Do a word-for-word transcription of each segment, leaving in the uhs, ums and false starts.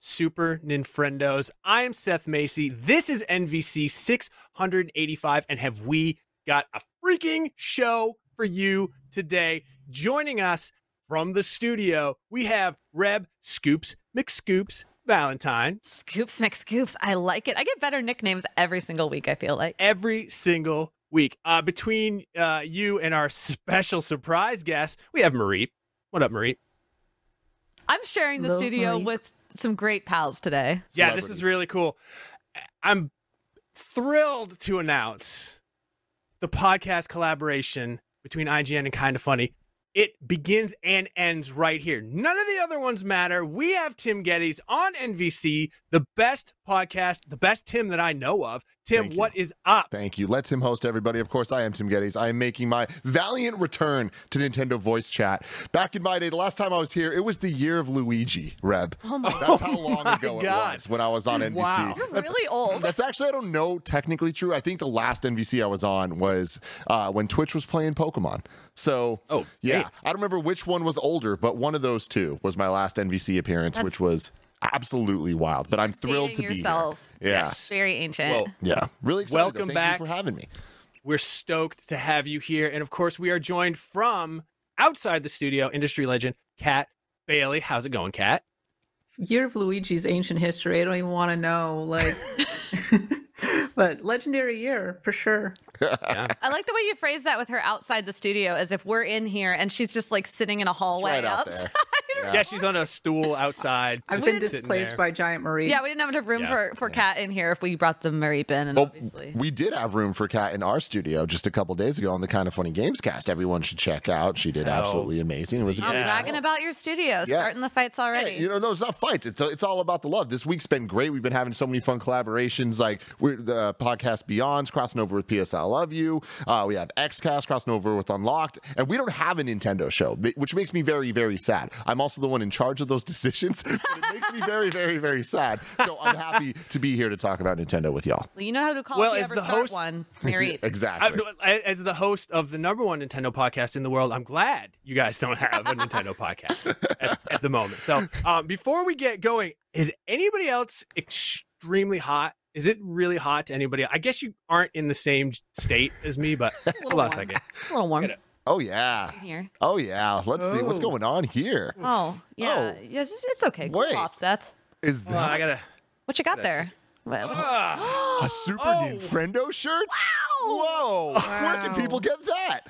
Super Ninfrendos? I am Seth Macy. This is N V C six eighty-five, and have we got a freaking show for you today. Joining us from the studio, we have Reb Scoops McScoops Valentine. Scoops McScoops, I like it. I get better nicknames every single week, I feel like. Every single week. Uh, between uh, you and our special surprise guest, we have Marie. What up, Marie? I'm sharing the Hello, studio Marie. with some great pals today. Yeah, this is really cool. I'm thrilled to announce the podcast collaboration between I G N and Kinda Funny. It begins and ends right here. None of the other ones matter. We have Tim Gettys on N V C, the best podcast, the best Tim that I know of. Tim, what is up? Thank you. Let Tim host, everybody. Of course, I am Tim Gettys. I am making my valiant return to Nintendo Voice Chat. Back in my day, the last time I was here, it was the year of Luigi, Reb. Oh my That's how long oh ago God. it was when I was on N V C. Wow. You're that's, really old. That's actually, I don't know, technically true. I think the last N V C I was on was uh, when Twitch was playing Pokemon. So, oh, yeah, hey. I don't remember which one was older, but one of those two was my last N V C appearance, That's which was absolutely wild. But I'm thrilled to yourself. be here. Yeah. Yes. Very ancient. Well, yeah. Really excited. Welcome Thank back. you for having me. We're stoked to have you here. And, of course, we are joined from outside the studio, industry legend Kat Bailey. How's it going, Kat? Year of Luigi's ancient history. I don't even want to know. Like, but legendary year for sure. Yeah. I like the way you phrased that with her outside the studio, as if we're in here and she's just like sitting in a hallway right outside. Out there. Yeah. Yeah, she's on a stool outside. I've been displaced by giant Marie. Yeah, we didn't have enough room yeah. for, for yeah. Kat in here if we brought the Mareep in. And well, obviously we did have room for Kat in our studio just a couple days ago on the Kinda Funny Games cast. Everyone should check out. She did absolutely amazing. It was a I'm bragging about your studio. Yeah. Starting the fights already. Hey, you know, no, it's not fights. It's it's all about the love. This week's been great. We've been having so many fun collaborations. Like we're the podcast Beyond's crossing over with P S I Love You. Uh, we have XCast crossing over with Unlocked, and we don't have a Nintendo show, which makes me very, very sad. I'm also the one in charge of those decisions, but it makes me very, very, very sad. So I'm happy to be here to talk about Nintendo with y'all. Well, you know how to call well, if you ever start host... one, Marie. Exactly. I, as the host of the number one Nintendo podcast in the world, I'm glad you guys don't have a Nintendo podcast at, at the moment. So um, before we get going, is anybody else extremely hot? Is it really hot to anybody? I guess you aren't in the same state as me, but hold on a second. A little warm. Oh, yeah. Here. Oh, yeah. Let's oh. see. What's going on here? Oh, yeah. Oh. Yes, it's okay. Cool off, Seth. Is that... Well, I gotta... What you got there? Uh, a Super oh. Nintendo shirt? Wow. Whoa. Wow. Where can people get that?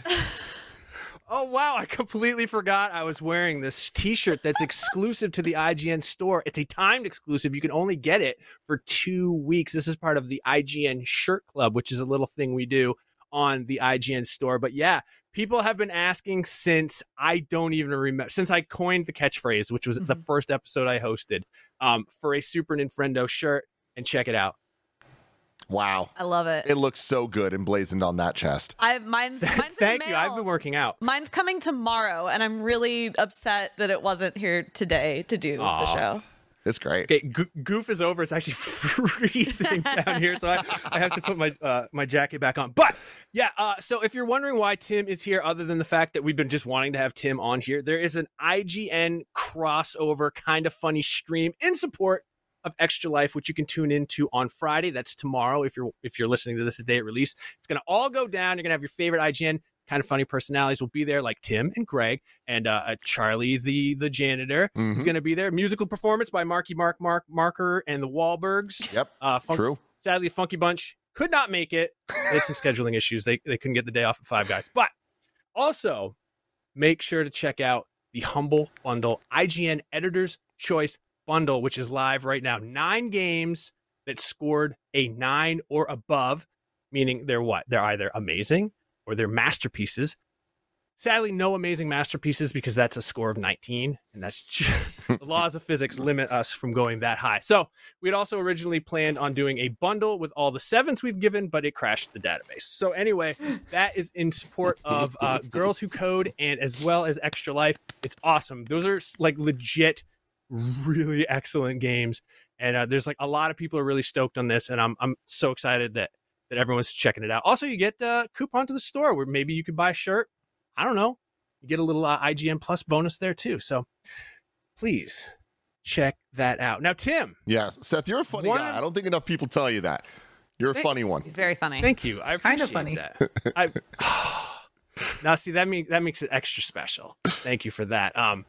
Oh, wow. I completely forgot I was wearing this T-shirt that's exclusive to the I G N store. It's a timed exclusive. You can only get it for two weeks. This is part of the I G N Shirt Club, which is a little thing we do on the I G N store. But yeah, people have been asking since I don't even remember, since I coined the catchphrase, which was mm-hmm. the first episode I hosted, um, for a Super Nintendo shirt. And check it out. Wow. I love it. It looks so good emblazoned on that chest. I mine's, mine's Thank in you. Mail. I've been working out. Mine's coming tomorrow, and I'm really upset that it wasn't here today to do Aww. the show. It's great. Okay, go- goof is over. It's actually freezing down here, so I, I have to put my uh, my jacket back on. But yeah, uh, so if you're wondering why Tim is here, other than the fact that we've been just wanting to have Tim on here, there is an I G N crossover Kinda Funny stream in support of Extra Life, which you can tune into on Friday. That's tomorrow. If you're if you're listening to this the day it released, it's gonna all go down. You're gonna have your favorite I G N Kinda Funny personalities will be there, like Tim and Greg and uh, Charlie the the janitor mm-hmm. is gonna be there. Musical performance by Marky Mark Mark Marker and the Wahlbergs. Yep, uh, fun- true. Sadly, Funky Bunch could not make it. They had some scheduling issues. They they couldn't get the day off at Five Guys. But also, make sure to check out the Humble Bundle I G N Editor's Choice Bundle, which is live right now. Nine games that scored a nine or above, meaning they're what? They're either amazing or they're masterpieces. Sadly, no amazing masterpieces because that's a score of nineteen, and that's just, the laws of physics limit us from going that high. So we'd also originally planned on doing a bundle with all the sevens we've given, but it crashed the database. So anyway, that is in support of uh, Girls Who Code and as well as Extra Life. It's awesome. Those are like legit really excellent games, and uh, there's like a lot of people are really stoked on this, and I'm I'm so excited that that everyone's checking it out. Also, you get a coupon to the store where maybe you could buy a shirt. I don't know. You get a little uh, I G N Plus bonus there too. So please check that out. Now, Tim. Yes, Seth, you're a funny one, guy. I don't think enough people tell you that. You're thank, a funny one. He's very funny. Thank you. I appreciate kind of funny. that. I, oh, now, see that mean that makes it extra special. Thank you for that. Um.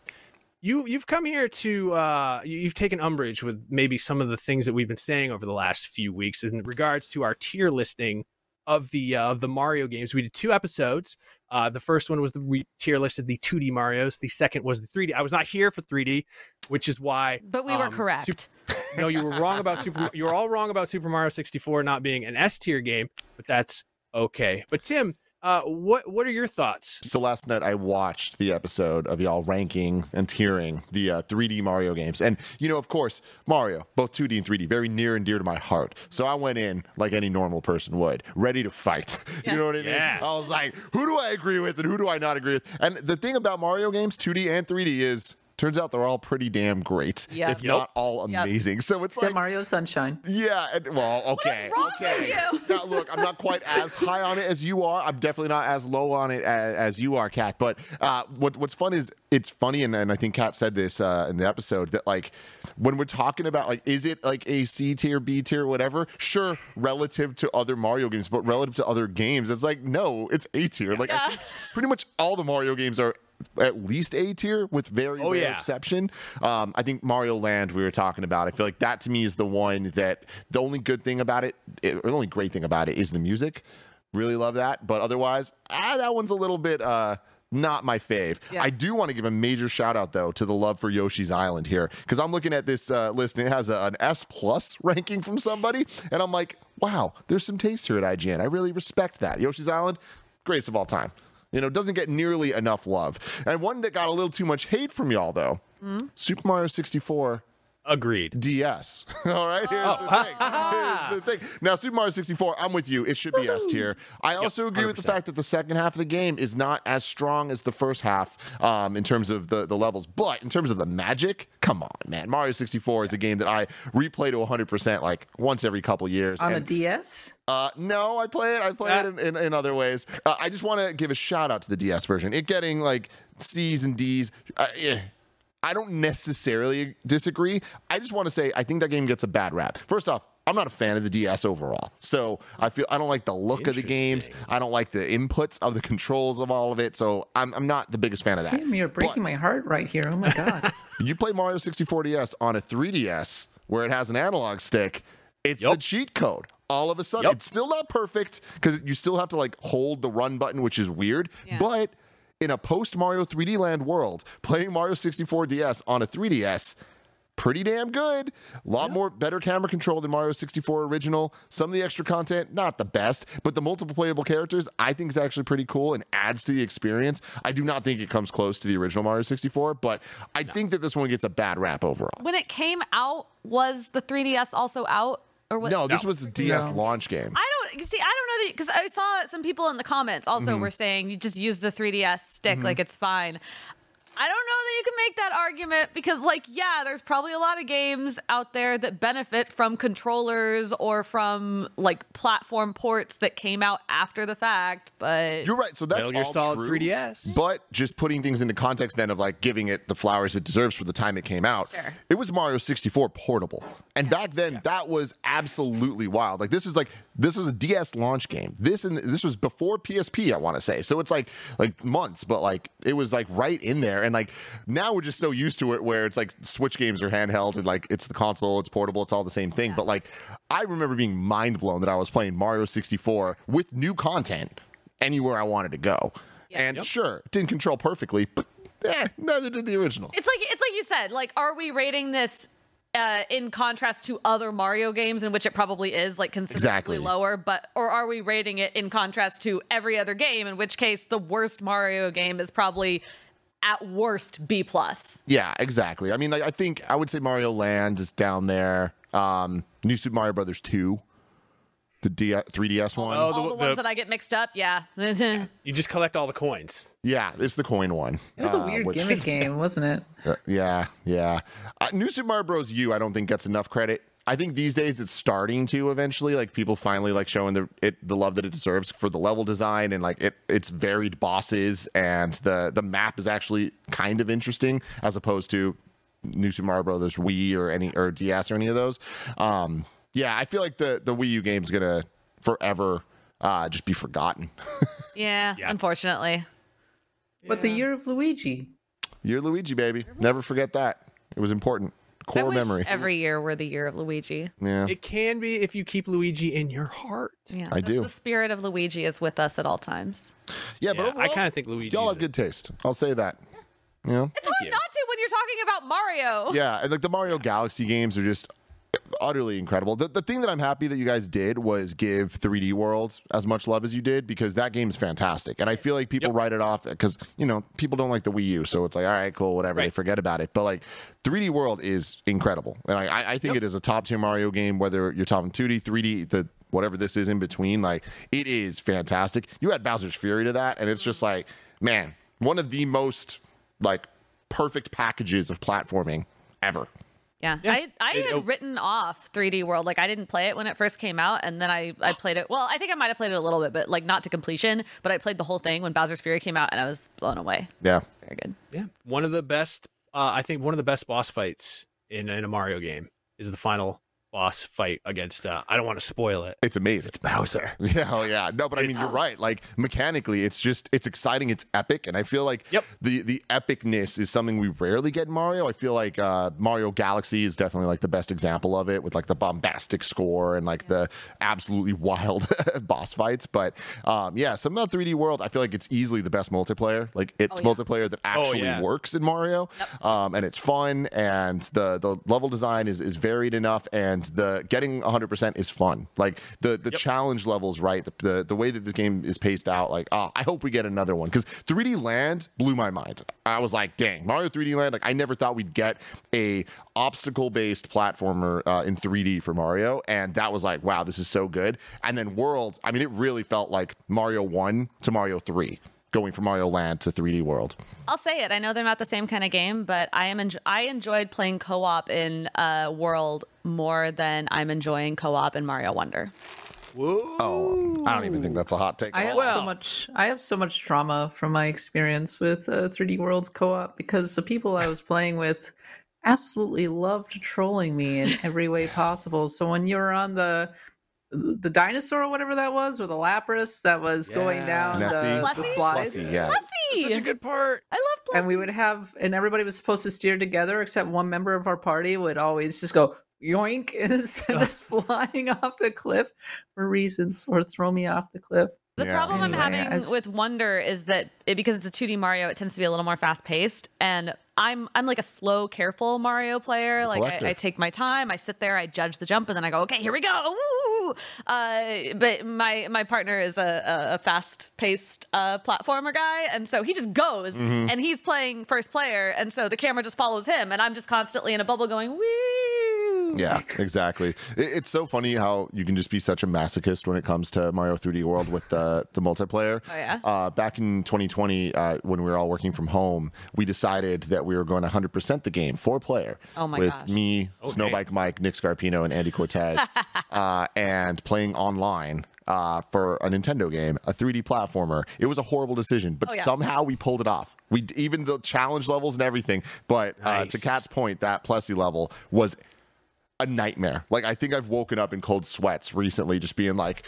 You, you've come here to, uh, you've taken umbrage with maybe some of the things that we've been saying over the last few weeks in regards to our tier listing of the uh, of the Mario games. We did two episodes. Uh, the first one was the, we tier listed the two D Marios. The second was the three D. I was not here for three D, which is why. But we um, were correct. Super, no, you were wrong about Super. You were all wrong about Super Mario sixty-four not being an S tier game, but that's okay. But Tim. Uh, what what are your thoughts? So last night I watched the episode of y'all ranking and tiering the uh, three D Mario games. And, you know, of course, Mario, both two D and three D, very near and dear to my heart. So I went in like any normal person would, ready to fight. Yeah. You know what I mean? Yeah. I was like, who do I agree with and who do I not agree with? And the thing about Mario games, two D and three D, is... turns out they're all pretty damn great, yeah. if yep. not all amazing. Yep. So it's Except like Mario Sunshine. Yeah, and, well, okay, what is wrong okay. with you? Now look, I'm not quite as high on it as you are. I'm definitely not as low on it as, as you are, Kat. But uh, what what's fun is it's funny, and, and I think Kat said this uh, in the episode that like when we're talking about like is it like a C tier, B tier, whatever? Sure, relative to other Mario games, but relative to other games, it's like no, it's A tier. Like yeah. I think pretty much all the Mario games are at least A tier with very oh, rare yeah. exception. Um, I think Mario Land we were talking about. I feel like that to me is the one that the only good thing about it, it or the only great thing about it is the music. Really love that. But otherwise, ah, that one's a little bit uh, not my fave. Yeah. I do want to give a major shout out, though, to the love for Yoshi's Island here. Because I'm looking at this uh, list and it has a, an S plus ranking from somebody. And I'm like, wow, there's some taste here at I G N. I really respect that. Yoshi's Island, greatest of all time. You know, doesn't get nearly enough love. And one that got a little too much hate from y'all, though. Mm-hmm. Super Mario sixty-four. Agreed. D S. All right, here's, oh. the thing. here's the thing. Now, Super Mario sixty-four, I'm with you. It should be S tier. I also yep, agree with the fact that the second half of the game is not as strong as the first half um, in terms of the, the levels. But in terms of the magic, come on, man. Mario sixty-four is a game that I replay to one hundred percent like once every couple years. On and- a D S? Uh, no, I play it. I play it in, in, in other ways. Uh, I just want to give a shout out to the D S version. It getting like C's and D's. Uh, eh. I don't necessarily disagree. I just want to say I think that game gets a bad rap. First off, I'm not a fan of the D S overall. So I feel I don't like the look of the games. I don't like the inputs of the controls of all of it. So I'm I'm not the biggest fan of that. Damn, you're breaking but, my heart right here. Oh, my God. You play Mario sixty-four D S on a three D S where it has an analog stick. It's yep. the cheat code. All of a sudden, yep. it's still not perfect because you still have to, like, hold the run button, which is weird. Yeah. But in a post-Mario three D Land world, playing Mario sixty-four D S on a three D S, pretty damn good. A lot yeah. more better camera control than Mario sixty-four original. Some of the extra content, not the best, but the multiple playable characters I think is actually pretty cool and adds to the experience. I do not think it comes close to the original Mario sixty-four, but I no. think that this one gets a bad rap overall. When it came out, was the three D S also out? Or what? No, this no. was the D S no. launch game. I don't see. I don't know that because I saw some people in the comments also mm-hmm. were saying you just use the three D S stick, mm-hmm. like it's fine. I don't know that you can make that argument because, like, yeah, there's probably a lot of games out there that benefit from controllers or from, like, platform ports that came out after the fact, but... You're right, so that's all solid true, three D S. But just putting things into context then of, like, giving it the flowers it deserves for the time it came out, sure. It was Mario sixty-four Portable. And yeah. back then, yeah. that was absolutely wild. Like, this is, like, this was a D S launch game. This and this was before P S P, I want to say. So it's, like, like months, but, like, it was, like, right in there. And, like, now we're just so used to it where it's, like, Switch games are handheld and, like, it's the console, it's portable, it's all the same thing. Yeah. But, like, I remember being mind-blown that I was playing Mario sixty-four with new content anywhere I wanted to go. Yeah. And, yep. sure, it didn't control perfectly, but eh, neither did the original. It's like it's like you said, like, are we rating this uh, in contrast to other Mario games, in which it probably is, like, considerably exactly. lower, but or are we rating it in contrast to every other game, in which case the worst Mario game is probably... at worst, B+. Yeah, exactly. I mean, like, I think I would say Mario Land is down there. Um, New Super Mario Bros two, the D- three D S one. Oh, the, all the, the ones the, that I get mixed up, yeah. You just collect all the coins. Yeah, it's the coin one. It was uh, a weird which, gimmick game, wasn't it? Uh, yeah, yeah. Uh, New Super Mario Bros U, I don't think gets enough credit. I think these days it's starting to eventually, like, people finally, like, showing the it the love that it deserves for the level design and, like, it it's varied bosses and the the map is actually kind of interesting as opposed to New Super Mario Bros. Wii or any or D S or any of those. Um, yeah, I feel like the the Wii U game's gonna forever uh, just be forgotten. yeah, yeah, unfortunately. But yeah. the year of Luigi. Year of Luigi, baby. Never forget that. It was important. Core I wish memory. Every year were the year of Luigi. Yeah, it can be if you keep Luigi in your heart. Yeah, I do. The spirit of Luigi is with us at all times. Yeah, but yeah, overall, I kind of think Luigi. Y'all have good taste. I'll say that. Yeah, you know? It's hard not to when you're talking about Mario. Yeah, and like the Mario Galaxy games are just utterly incredible. The the thing that I'm happy that you guys did was give three D World as much love as you did because that game is fantastic. And I feel like people yep. write it off because, you know, people don't like the Wii U. So it's like, all right, cool, whatever. Right. They forget about it. But like three D World is incredible. And I, I think yep. it is a top tier Mario game, whether you're talking two D, three D, the whatever this is in between. Like it is fantastic. You add Bowser's Fury to that. And it's just like, man, one of the most like perfect packages of platforming ever. Yeah. yeah, I I had it, oh. written off three D World. Like, I didn't play it when it first came out, and then I, I played it. Well, I think I might have played it a little bit, but, like, not to completion. But I played the whole thing when Bowser's Fury came out, and I was blown away. Yeah. It was very good. Yeah. One of the best, uh, I think one of the best boss fights in, in a Mario game is the final boss fight against uh I don't want to spoil it. It's amazing. It's Bowser. Yeah, oh yeah. No, but I mean, you're right. Like, mechanically, it's just, it's exciting, it's epic, and I feel like yep. the the epicness is something we rarely get in Mario. I feel like uh Mario Galaxy is definitely like the best example of it, with like the bombastic score and like yeah. the absolutely wild boss fights. But um yeah, something about three D World, I feel like it's easily the best multiplayer. Like, it's oh, yeah. multiplayer that actually oh, yeah. works in Mario. Yep. Um and it's fun, and the the level design is is varied enough, and the getting one hundred percent is fun. Like the the yep. challenge levels, right? The, the the way that this game is paced out, like, ah, oh, I hope we get another one, because three D Land blew my mind. I was like, dang, Mario three D Land. Like, I never thought we'd get a obstacle based platformer uh, in three D for Mario, and that was like, wow, this is so good. And then Worlds, I mean, it really felt like Mario one to Mario three, going from Mario Land to three D World. I'll say it. I know they're not the same kind of game, but I am. Enjo- I enjoyed playing co-op in uh, World more than I'm enjoying co-op in Mario Wonder. Whoa! Oh, I don't even think that's a hot take. I have well. so much. I have so much trauma from my experience with uh, three D World's co-op, because the people I was playing with absolutely loved trolling me in every way possible. So when you're on the the dinosaur or whatever that was, or the Lapras that was yeah. going down the, the slides. Plessy, yeah. Plessy. Such a good part. I love Plessy. And we would have, and everybody was supposed to steer together, except one member of our party would always just go yoink and send us flying off the cliff for reasons, or throw me off the cliff. The yeah. problem anyway, I'm having just... with Wonder is that it, because it's a two D Mario, it tends to be a little more fast paced, and I'm I'm like a slow, careful Mario player. You're like I, I take my time, I sit there, I judge the jump, and then I go, okay, here we go. Woo! Uh, but my my partner is a, a fast paced uh, platformer guy, and so he just goes, mm-hmm. and he's playing first player, and so the camera just follows him, and I'm just constantly in a bubble going wee. Yeah, exactly. It, it's so funny how you can just be such a masochist when it comes to Mario three D World with the, the multiplayer. Oh, yeah. Uh, back in twenty twenty, uh, when we were all working from home, we decided that we were going one hundred percent the game, four player. Oh, my with gosh. me, okay. Snowbike Mike, Nick Scarpino, and Andy Cortez, uh, and playing online. Uh, for a Nintendo game, a three D platformer. It was a horrible decision, but oh, yeah. somehow we pulled it off. We even the challenge levels and everything. But uh, nice. to Kat's point, that Plessy level was a nightmare. Like, I think I've woken up in cold sweats recently, just being like,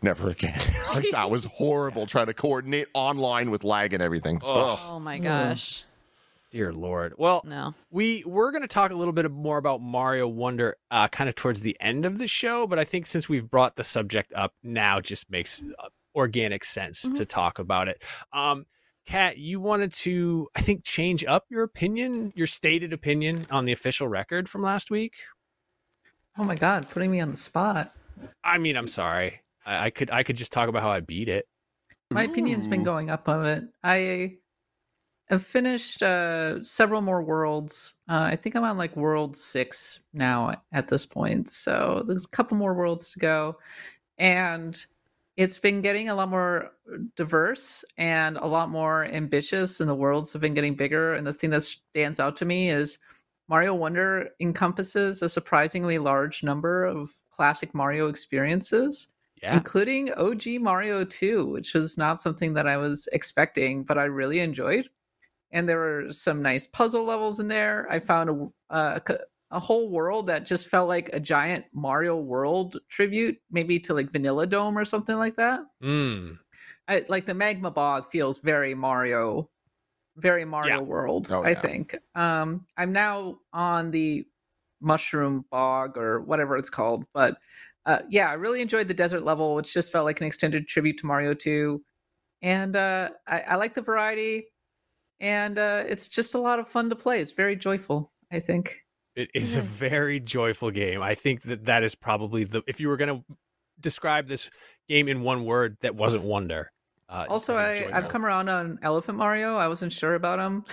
never again. Like, that was horrible. yeah. Trying to coordinate online with lag and everything. Oh, oh my gosh. Dear Lord. Well, no. we, we're going to talk a little bit more about Mario Wonder uh, kind of towards the end of the show, but I think since we've brought the subject up now, just makes organic sense mm-hmm. to talk about it. Um, Kat, you wanted to, I think, change up your opinion, your stated opinion on the official record from last week. Oh my God, putting me on the spot. I mean, I'm sorry. I, I could I could just talk about how I beat it. My Ooh. opinion's been going up on it. I have finished uh, several more worlds. Uh, I think I'm on like world six now at this point. So there's a couple more worlds to go. And it's been getting a lot more diverse and a lot more ambitious, and the worlds have been getting bigger. And the thing that stands out to me is Mario Wonder encompasses a surprisingly large number of classic Mario experiences, yeah. including O G Mario two, which was not something that I was expecting, but I really enjoyed. And there were some nice puzzle levels in there. I found a, a, a whole world that just felt like a giant Mario World tribute, maybe to like Vanilla Dome or something like that. Mm. I, like the Magma Bog feels very Mario very Mario yeah. World, oh, I yeah. think. Um, I'm now on the Mushroom Bog or whatever it's called. But uh, yeah, I really enjoyed the desert level, which just felt like an extended tribute to Mario two. And uh, I, I like the variety. And uh, it's just a lot of fun to play. It's very joyful, I think. It is yes. a very joyful game. I think that that is probably the... If you were going to describe this game in one word, that wasn't Wonder. Uh, also, I, I've come around on Elephant Mario. I wasn't sure about him,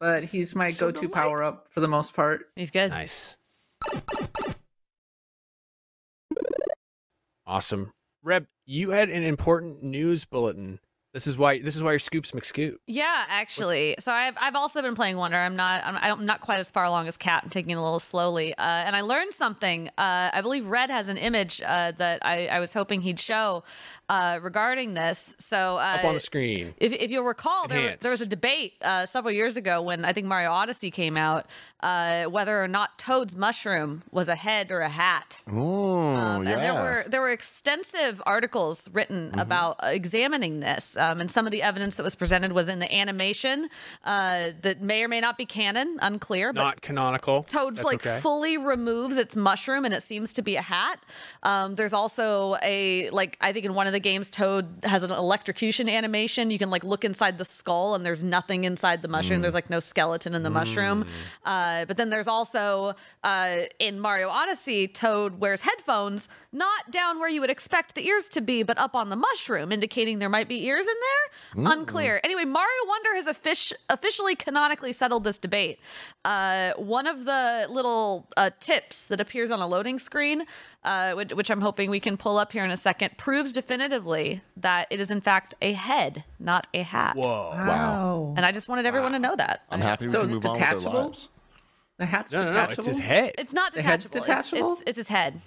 but he's my so go-to power-up for the most part. He's good. Nice. Awesome. Reb, you had an important news bulletin This is why. This is why you're Scoops McScoop. Yeah, actually. What's... So I've I've also been playing Wonder. I'm not. I'm, I'm not quite as far along as Kat. I'm taking it a little slowly. Uh, and I learned something. Uh, I believe Red has an image uh, that I, I was hoping he'd show uh, regarding this. So uh, up on the screen. If if you'll recall, there, there was a debate uh, several years ago when I think Mario Odyssey came out, uh, whether or not Toad's mushroom was a head or a hat. Oh, um, yeah. And there were there were extensive articles written mm-hmm. about examining this. Uh, Um, and some of the evidence that was presented was in the animation uh, that may or may not be canon, unclear. But not canonical. Toad That's like okay. fully removes its mushroom, and it seems to be a hat. Um, there's also a like I think in one of the games, Toad has an electrocution animation. You can like look inside the skull, and there's nothing inside the mushroom. Mm. There's like no skeleton in the mm. mushroom. Uh, but then there's also uh, in Mario Odyssey, Toad wears headphones, not down where you would expect the ears to be, but up on the mushroom, indicating there might be ears in there? Mm-hmm. Unclear. Anyway, Mario Wonder has offic- officially canonically settled this debate. Uh, one of the little uh, tips that appears on a loading screen, uh, which I'm hoping we can pull up here in a second, proves definitively that it is in fact a head, not a hat. Whoa. Wow. And I just wanted everyone wow. to know that. I'm happy we so can move detachable? on with their lives. The hat's no, detachable? No, no, it's his head. It's not detachable. The head's detachable? It's, it's, it's his head.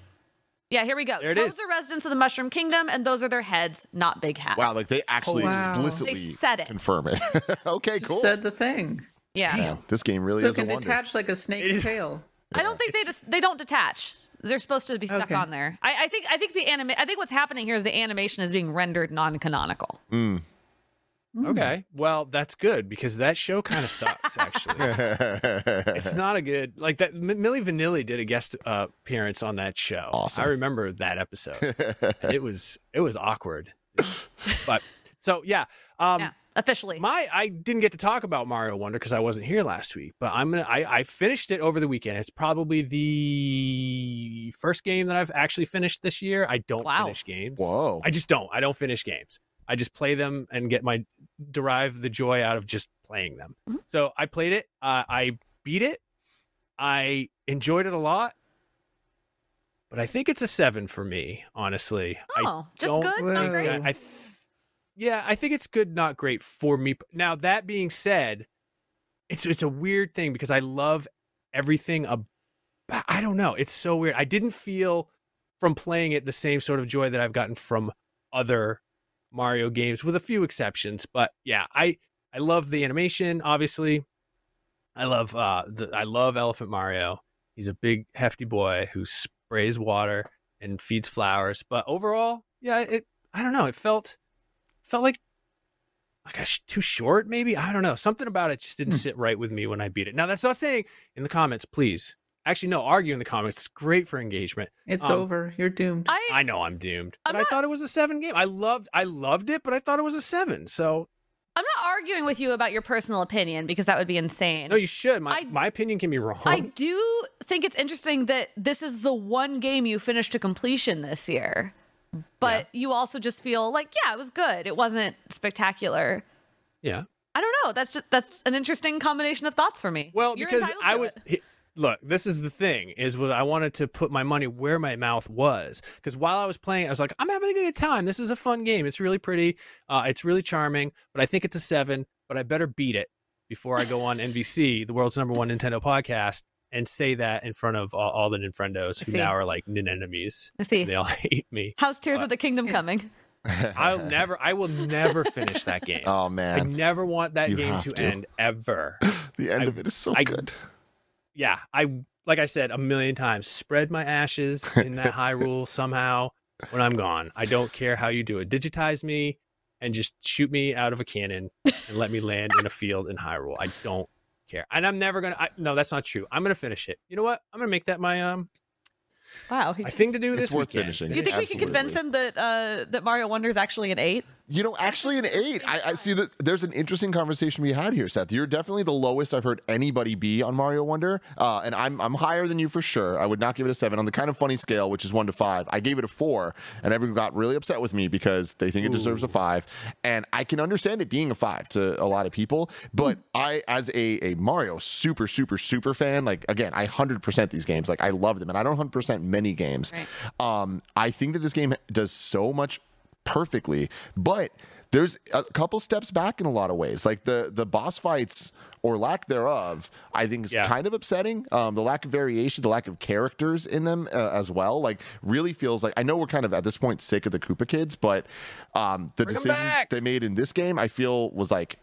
Yeah, here we go. There Toads are residents of the Mushroom Kingdom, and those are their heads, not big hats. Wow, like they actually oh, wow. explicitly they said it. confirm it. Okay, cool. Just said the thing. Yeah. yeah this game really so is a wonder. So it can detach like a snake's tail. Yeah. I don't think it's... they just—they don't detach. They're supposed to be stuck okay. on there. I, I think. I think the anima- I think what's happening here is the animation is being rendered non-canonical. Mm. Mm. Okay, well that's good because that show kind of sucks. Actually, it's not a good like that. M- Milli Vanilli did a guest uh, appearance on that show. Awesome. I remember that episode. it was it was awkward, but so yeah. Um, yeah. Officially, my I didn't get to talk about Mario Wonder because I wasn't here last week. But I'm gonna I, I finished it over the weekend. It's probably the first game that I've actually finished this year. I don't wow. finish games. Whoa! I just don't. I don't finish games. I just play them and get my derive the joy out of just playing them. Mm-hmm. So I played it. Uh, I beat it. I enjoyed it a lot. But I think it's a seven for me, honestly. Oh, I just good, not great? I, I th- yeah, I think it's good, not great for me. Now, that being said, it's it's a weird thing because I love everything. Ab- I don't know. It's so weird. I didn't feel from playing it the same sort of joy that I've gotten from other Mario games, with a few exceptions, but yeah, I I love the animation. Obviously, I love uh the, I love Elephant Mario. He's a big hefty boy who sprays water and feeds flowers. But overall, yeah, it I don't know. It felt felt like oh gosh too short. Maybe I don't know. Something about it just didn't sit right with me when I beat it. Now that's not saying in the comments, please. Actually, no, argue in the comments. It's great for engagement. It's um, over. You're doomed. I, I know I'm doomed. I'm but not, I thought it was a seven game. I loved I loved it, but I thought it was a seven. So I'm not arguing with you about your personal opinion because that would be insane. No, you should. My I, my opinion can be wrong. I do think it's interesting that this is the one game you finished to completion this year. But yeah. you also just feel like, yeah, it was good. It wasn't spectacular. Yeah. I don't know. That's just, that's an interesting combination of thoughts for me. Well, You're because I was it. Look, this is the thing, is what I wanted to put my money where my mouth was. Because while I was playing, I was like, I'm having a good time. This is a fun game. It's really pretty. Uh, it's really charming. But I think it's a seven. But I better beat it before I go on N B C, the world's number one Nintendo podcast, and say that in front of all, all the Ninfrendos who now are like Ninendemies. I see. They all hate me. How's Tears uh, of the Kingdom coming? I'll never, I will never finish that game. Oh, man. I never want that you game to, to end, ever. The end I, of it is so I, good. I, Yeah, I like I said a million times, spread my ashes in that Hyrule somehow when I'm gone. I don't care how you do it. Digitize me and just shoot me out of a cannon and let me land in a field in Hyrule. I don't care. And I'm never going to... No, that's not true. I'm going to finish it. You know what? I'm going to make that my... um. Wow. Just, thing to do this weekend. Finishing. Do you think Absolutely. we can convince him that uh, that Mario Wonder is actually an eight? You know, actually an eight. I, I see that there's an interesting conversation we had here, Seth. You're definitely the lowest I've heard anybody be on Mario Wonder. Uh, and I'm I'm higher than you for sure. I would not give it a seven. On the Kind of Funny scale, which is one to five, I gave it a four. And everyone got really upset with me because they think it Ooh. deserves a five. And I can understand it being a five to a lot of people. But mm. I, as a, a Mario super, super, super fan, like, again, I one hundred percent these games. Like, I love them. And I don't one hundred percent many games. Right. Um, I think that this game does so much perfectly, but there's a couple steps back in a lot of ways. Like the the boss fights, or lack thereof, I think is yeah. kind of upsetting. Um, the lack of variation, the lack of characters in them uh, as well, like really feels like, I know we're kind of at this point sick of the Koopa kids, but um, the Bring decision they made in this game, I feel was like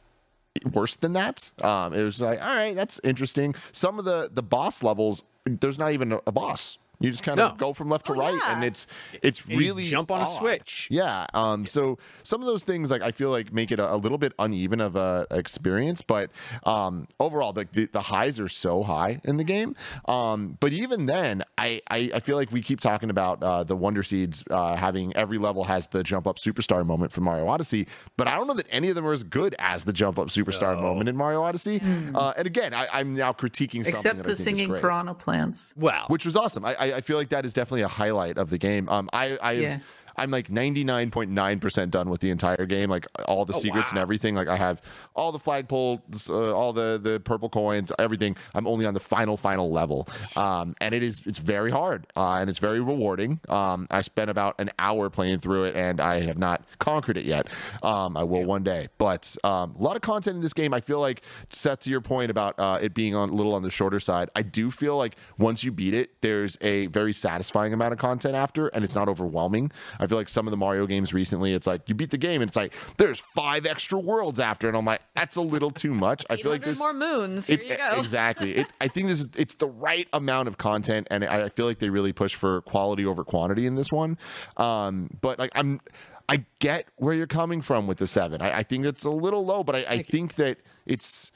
worse than that. Um, it was like, all right, that's interesting. Some of the, the boss levels, there's not even a boss. You just kind of no. go from left to oh, right, yeah. and it's it's and really you jump on odd. a switch. Yeah. Um. Yeah. So some of those things, like I feel like, make it a, a little bit uneven of a experience. But um, overall, the, the the highs are so high in the game. Um. But even then, I I, I feel like we keep talking about uh, the Wonder Seeds uh, having every level has the jump up superstar moment from Mario Odyssey. But I don't know that any of them are as good as the jump up superstar no. moment in Mario Odyssey. Mm. Uh, and again, I, I'm now critiquing something except that the I think singing is great. Piranha Plants. Wow, which was awesome. I, I I feel like that is definitely a highlight of the game. Um, I, I've, yeah. I'm like ninety-nine point nine percent done with the entire game, like all the oh, secrets wow. and everything. Like I have all the flagpoles, uh, all the, the purple coins, everything. I'm only on the final, final level. Um, and it is, it's very hard uh, and it's very rewarding. Um, I spent about an hour playing through it and I have not conquered it yet. Um, I will yeah. one day, but um, a lot of content in this game. I feel like, set to your point about uh, it being on a little on the shorter side, I do feel like once you beat it, there's a very satisfying amount of content after, and it's not overwhelming. I I feel like some of the Mario games recently, it's like you beat the game and it's like there's five extra worlds after, and I'm like, that's a little too much. I feel like there's more moons. Here it's, you go. Exactly. It, I think this is it's the right amount of content, and I, I feel like they really push for quality over quantity in this one. Um, but like I'm, I get where you're coming from with the seven. I, I think it's a little low, but I, I think that it's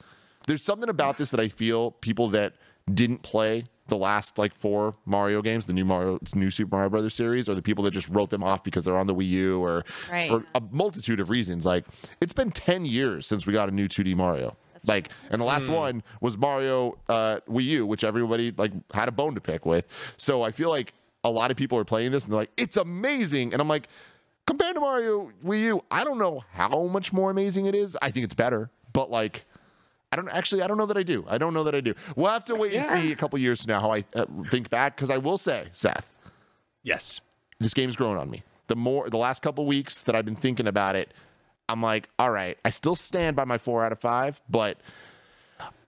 there's something about this that I feel people that didn't play the last like four Mario games, the new Mario, new Super Mario Brothers series, or the people that just wrote them off because they're on the Wii U, or right. for a multitude of reasons. Like it's been ten years since we got a new two D Mario. That's like, right. and the last mm. one was Mario uh, Wii U, which everybody like had a bone to pick with. So I feel like a lot of people are playing this and they're like, it's amazing. And I'm like, compared to Mario Wii U, I don't know how much more amazing it is. I think it's better, but like, I don't actually, I don't know that I do. I don't know that I do. We'll have to wait yeah. and see a couple years from now how I uh, think back. Because I will say, Seth. Yes. This game's grown on me. The more, the last couple weeks that I've been thinking about it, I'm like, all right, I still stand by my four out of five, but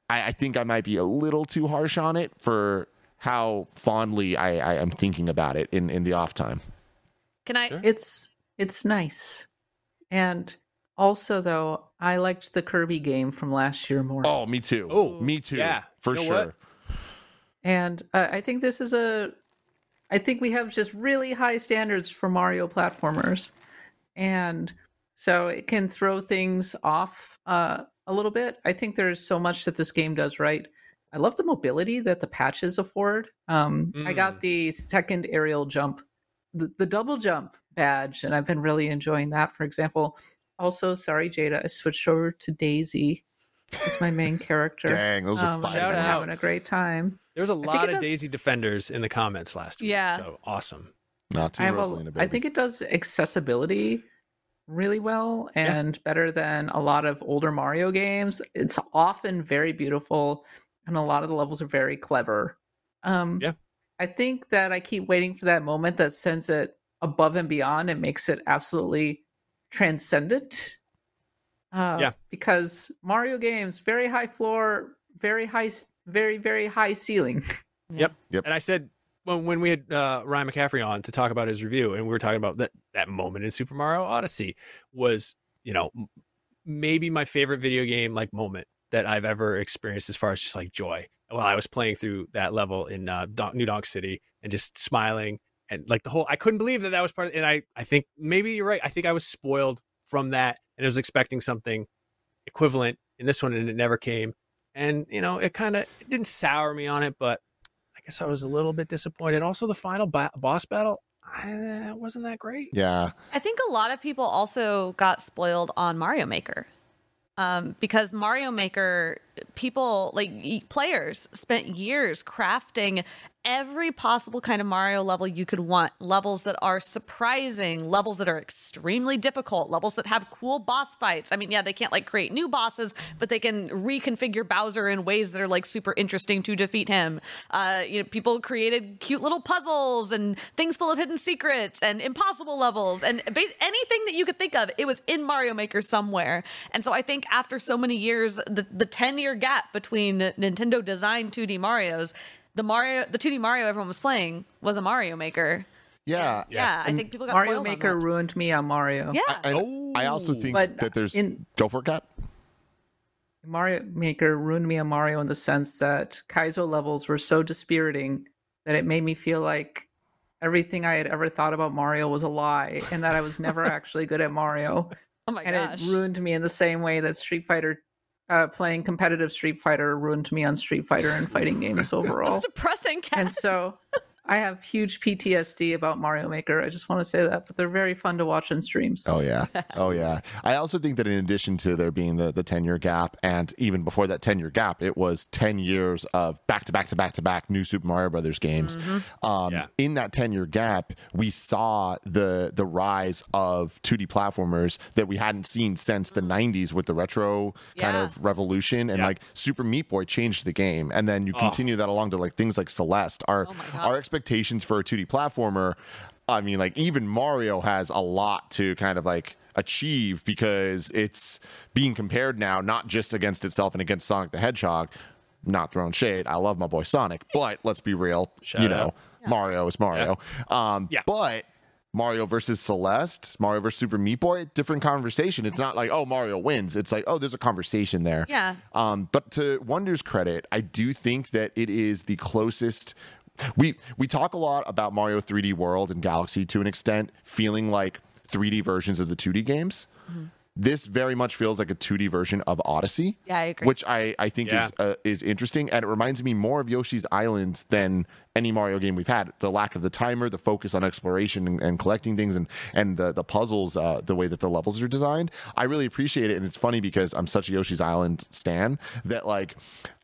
I, I think I might be a little too harsh on it for how fondly I, I am thinking about it in, in the off time. Can I? Sure. It's, it's nice. And also, though, I liked the Kirby game from last year more. Oh, me too. Oh, me too. Yeah, for you know sure. What? And uh, I think this is a, I think we have just really high standards for Mario platformers. And so it can throw things off uh, a little bit. I think there's so much that this game does right. I love the mobility that the patches afford. Um, mm. I got the second aerial jump, the, the double jump badge, and I've been really enjoying that, for example. Also, sorry, Jada, I switched over to Daisy as my main character. Dang, those um, are fun. Shout out. Having a great time. There was a lot of does... Daisy defenders in the comments last week. Yeah. So awesome. Not too Rosalina, baby. I think it does accessibility really well and yeah. better than a lot of older Mario games. It's often very beautiful, and a lot of the levels are very clever. Um, yeah. I think that I keep waiting for that moment that sends it above and beyond and makes it absolutely transcendent uh yeah. because Mario games, very high floor, very high, very very high ceiling. Yep. Yep. And I said when when we had uh Ryan McCaffrey on to talk about his review, and we were talking about that that moment in Super Mario Odyssey was, you know, maybe my favorite video game like moment that I've ever experienced as far as just like joy. Well, I was playing through that level in uh Don- New Donk City and just smiling. And like the whole, I couldn't believe that that was part of it. And I, I think maybe you're right. I think I was spoiled from that, and I was expecting something equivalent in this one, and it never came. And, you know, it kind of it didn't sour me on it, but I guess I was a little bit disappointed. Also, the final ba- boss battle I, wasn't that great. Yeah. I think a lot of people also got spoiled on Mario Maker um, because Mario Maker people, like players, spent years crafting every possible kind of Mario level you could want. Levels that are surprising, levels that are extremely difficult, levels that have cool boss fights. I mean, yeah, they can't like create new bosses, but they can reconfigure Bowser in ways that are like super interesting to defeat him. Uh, you know, people created cute little puzzles and things full of hidden secrets and impossible levels and ba- anything that you could think of. It was in Mario Maker somewhere. And so I think after so many years, the, the ten year gap between Nintendo designed two D Marios, The Mario, the two D Mario everyone was playing was a Mario Maker. Yeah, yeah. yeah I think people got Mario spoiled Maker on that. Ruined me on Mario. Yeah, I, oh. I also think but that there's in, go for it, Kat. Mario Maker ruined me on Mario in the sense that Kaizo levels were so dispiriting that it made me feel like everything I had ever thought about Mario was a lie, and that I was never actually good at Mario. Oh my and gosh! And it ruined me in the same way that Street Fighter. Uh, playing competitive Street Fighter ruined me on Street Fighter and fighting games overall. That's depressing, Kat. And so I have huge P T S D about Mario Maker. I just want to say that, but they're very fun to watch in streams. Oh, yeah. Oh, yeah. I also think that in addition to there being the, the ten-year gap, and even before that ten-year gap, it was ten years of back-to-back-to-back-to-back New Super Mario Brothers games. Mm-hmm. Um, yeah. In that ten-year gap, we saw the, the rise of two D platformers that we hadn't seen since the nineties with the retro yeah. kind of revolution. And, yeah. like, Super Meat Boy changed the game. And then you continue oh. that along to, like, things like Celeste. Our, oh, my God. our expectations Expectations for a two D platformer, I mean, like, even Mario has a lot to kind of like achieve because it's being compared now not just against itself and against Sonic the Hedgehog. Not throwing shade, I love my boy Sonic, but let's be real, Shout you know, yeah. Mario is Mario. Yeah. Um, yeah. But Mario versus Celeste, Mario versus Super Meat Boy, different conversation. It's not like, oh, Mario wins. It's like, oh, there's a conversation there. Yeah. Um, but to Wonder's credit, I do think that it is the closest. We we talk a lot about Mario three D World and Galaxy to an extent, feeling like three D versions of the two D games. Mm-hmm. This very much feels like a two D version of Odyssey. Yeah, I agree. Which I, I think yeah. is uh, is interesting, and it reminds me more of Yoshi's Island than any Mario game we've had. The lack of the timer, the focus on exploration and, and collecting things, and and the the puzzles, uh, the way that the levels are designed. I really appreciate it, and it's funny because I'm such a Yoshi's Island stan that like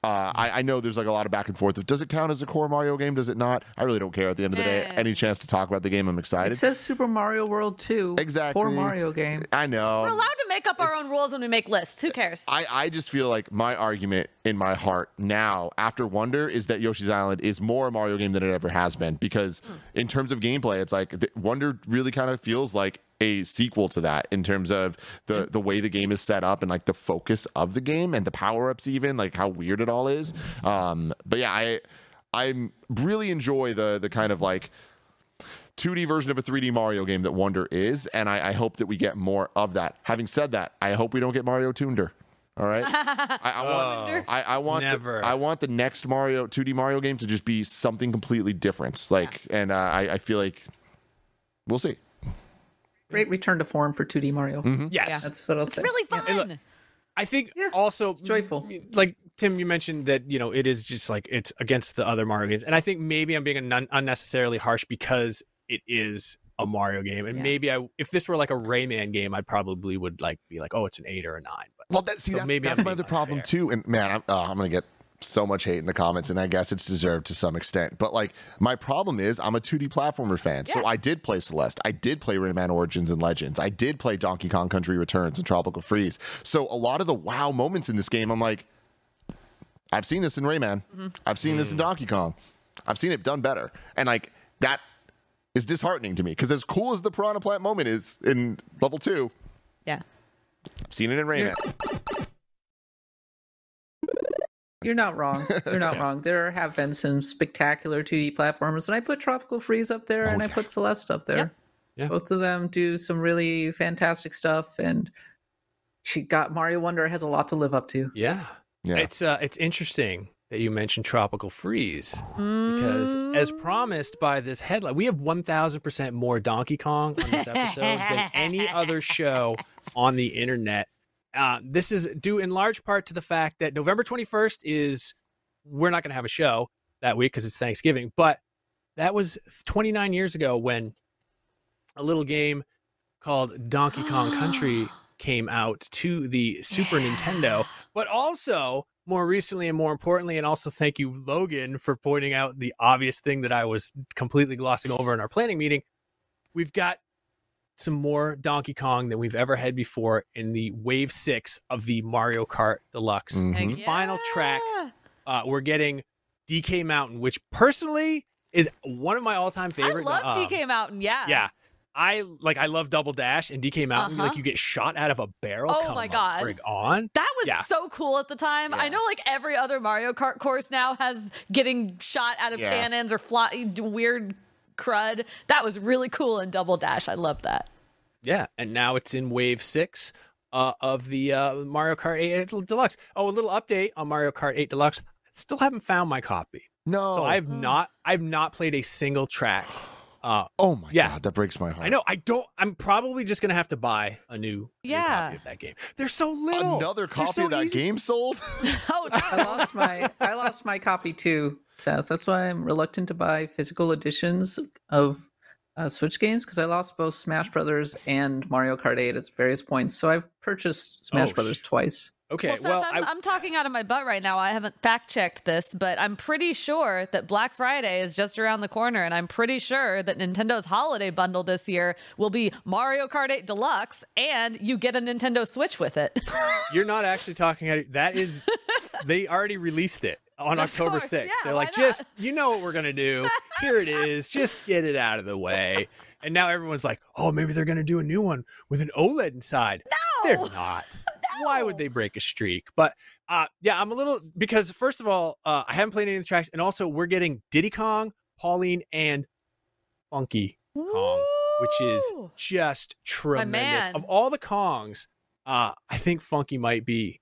uh, I, I know there's like a lot of back and forth of does it count as a core Mario game? Does it not? I really don't care. At the end of the day, any chance to talk about the game, I'm excited. It says Super Mario World two, exactly. Core Mario game. I know. We're allowed to make up our it's, own rules when we make lists. Who cares? I, I just feel like my argument in my heart now after Wonder is that Yoshi's Island is more a Mario game than it ever has been because mm. in terms of gameplay, it's like Wonder really kind of feels like a sequel to that in terms of the the way the game is set up and like the focus of the game and the power-ups, even like how weird it all is. Um, but yeah, I I really enjoy the the kind of like two D version of a three D Mario game that Wonder is, and I, I hope that we get more of that. Having said that, I hope we don't get Mario Tunder. All right, I, I want, oh, I, I want, the, I want the next Mario two D Mario game to just be something completely different. Like, yeah. and uh, I, I feel like we'll see. Great return to form for two D Mario. Mm-hmm. Yes, yeah, that's what I'll it's say. It's really fun. Yeah. Look, I think yeah, also joyful. Like Tim, you mentioned that you know it is just like it's against the other Mario games, and I think maybe I'm being un- unnecessarily harsh because it is a Mario game, and yeah. maybe I if this were like a Rayman game, I probably would like be like, oh, it's an eight or a nine. Well, that, see, so that's, that's my other problem, too. And, man, I'm, oh, I'm going to get so much hate in the comments, and I guess it's deserved to some extent. But, like, my problem is I'm a two D platformer fan. Yeah. So I did play Celeste. I did play Rayman Origins and Legends. I did play Donkey Kong Country Returns and Tropical Freeze. So a lot of the wow moments in this game, I'm like, I've seen this in Rayman. Mm-hmm. I've seen mm. this in Donkey Kong. I've seen it done better. And, like, that is disheartening to me. Because as cool as the Piranha Plant moment is in level two. Yeah. I've seen it in Rayman. You're not wrong. You're not yeah. wrong. There have been some spectacular two D platformers, and I put Tropical Freeze up there, oh, and yeah. I put Celeste up there. Yeah. Yeah. Both of them do some really fantastic stuff, and she got Mario Wonder has a lot to live up to. Yeah, yeah. It's uh, it's interesting that you mentioned Tropical Freeze mm. because, as promised by this headline, we have one thousand percent more Donkey Kong on this episode than any other show on the internet. Uh, this is due in large part to the fact that November twenty-first is, we're not going to have a show that week because it's Thanksgiving, but that was twenty-nine years ago when a little game called Donkey Kong Country came out to the Super yeah. Nintendo, but also more recently and more importantly, and also thank you, Logan, for pointing out the obvious thing that I was completely glossing over in our planning meeting. We've got some more Donkey Kong than we've ever had before in the wave six of the Mario Kart Deluxe. Mm-hmm. Yeah. Final track. Uh, we're getting D K Mountain, which personally is one of my all-time favorites. I love um, D K Mountain. Yeah. Yeah. I like I love Double Dash and D K Mountain. Uh-huh. Like you get shot out of a barrel. Oh my god! Frig on. That was yeah. so cool at the time. Yeah. I know like every other Mario Kart course now has getting shot out of yeah. cannons or fly, weird crud. That was really cool in Double Dash. I love that. Yeah, and now it's in Wave Six uh, of the uh, Mario Kart eight Deluxe. Oh, a little update on Mario Kart eight Deluxe. I still haven't found my copy. No, so I've mm. not. I've not played a single track. Uh, oh my yeah. god, that breaks my heart. I know. I don't. I'm probably just gonna have to buy a new, yeah. new copy of that game. They're so little. Another copy so of that easy. game sold. Oh, I lost my. I lost my copy too, Seth. That's why I'm reluctant to buy physical editions of uh, Switch games because I lost both Smash Brothers and Mario Kart eight at various points. So I've purchased Smash oh, Brothers sh- twice. Okay, well, Seth, well I'm, I... I'm talking out of my butt right now. I haven't fact-checked this, but I'm pretty sure that Black Friday is just around the corner, and I'm pretty sure that Nintendo's holiday bundle this year will be Mario Kart eight Deluxe, and you get a Nintendo Switch with it. You're not actually talking out of... That is... They already released it on of October sixth. Yeah, they're like, just... You know what we're going to do. Here it is. Just get it out of the way. And now everyone's like, oh, maybe they're going to do a new one with an OLED inside. No! They're not. Why would they break a streak? But uh, yeah, I'm a little, because first of all, uh, I haven't played any of the tracks. And also we're getting Diddy Kong, Pauline, and Funky Kong, Ooh, which is just tremendous. Of all the Kongs, uh, I think Funky might be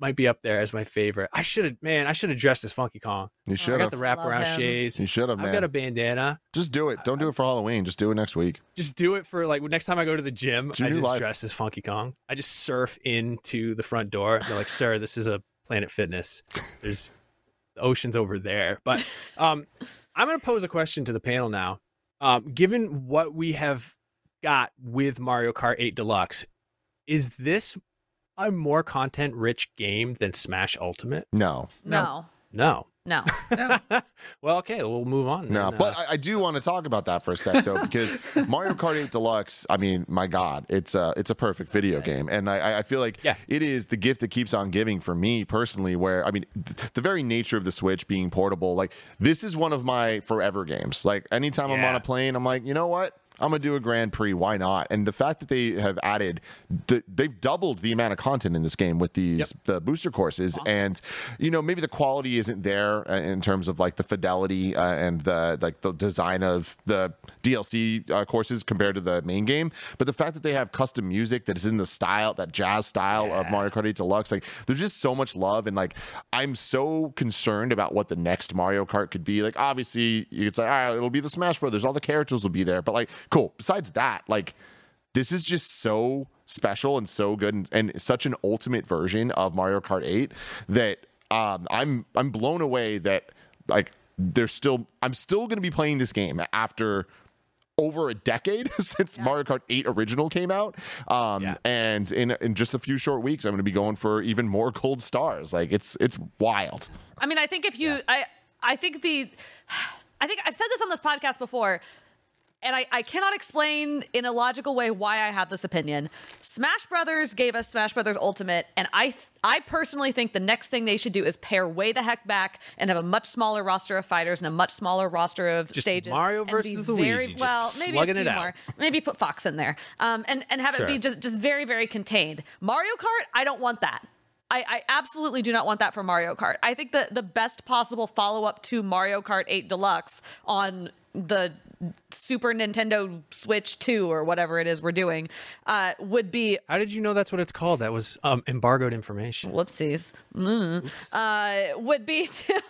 might be up there as my favorite. I should have, man, I should have dressed as Funky Kong. You should have. I got the wraparound shades. You should have, man. I've got a bandana. Just do it. Don't I, do it for Halloween. Just do it next week. Just do it for, like, next time I go to the gym, I just life. dress as Funky Kong. I just surf into the front door. They're like, sir, this is a Planet Fitness. There's the ocean's over there. But um, I'm going to pose a question to the panel now. Um, given what we have got with Mario Kart eight Deluxe, is this a more content-rich game than Smash Ultimate? No. No. No. No. No. Well, okay, we'll move on. No, then. but uh, I, I do want to talk about that for a sec, though, because Mario Kart eight Deluxe, I mean, my God, it's a, it's a perfect okay. video game. And I, I feel like yeah. it is the gift that keeps on giving for me personally, where, I mean, th- the very nature of the Switch being portable, like, this is one of my forever games. Like, anytime yeah. I'm on a plane, I'm like, you know what? I'm going to do a Grand Prix. Why not? And the fact that they have added, d- they've doubled the amount of content in this game with these yep. the booster courses. Awesome. And, you know, maybe the quality isn't there uh, in terms of like the fidelity uh, and the like the design of the D L C uh, courses compared to the main game. But the fact that they have custom music that is in the style, that jazz style yeah. of Mario Kart eight Deluxe, like there's just so much love. And like, I'm so concerned about what the next Mario Kart could be. Like, obviously, you could say, all right, it'll be the Smash Brothers. All the characters will be there. But like, cool. Besides that, like, this is just so special and so good and, and such an ultimate version of Mario Kart eight that um, I'm I'm blown away that like there's still I'm still going to be playing this game after over a decade since yeah. Mario Kart eight original came out. Um, yeah. And in in just a few short weeks, I'm going to be going for even more gold stars. Like it's it's wild. I mean, I think if you yeah. I I think the I think I've said this on this podcast before. And I, I cannot explain in a logical way why I have this opinion. Smash Brothers gave us Smash Brothers Ultimate, and I th- I personally think the next thing they should do is pare way the heck back and have a much smaller roster of fighters and a much smaller roster of just stages. Mario versus Luigi, very, well, maybe slugging it out. More. Maybe put Fox in there, um, and and have sure. it be just just very very contained. Mario Kart, I don't want that. I, I absolutely do not want that for Mario Kart. I think that the best possible follow-up to Mario Kart eight Deluxe on the Super Nintendo Switch two or whatever it is we're doing uh, would be... How did you know that's what it's called? That was um, embargoed information. Whoopsies. Mm. Oops. Uh, would be to,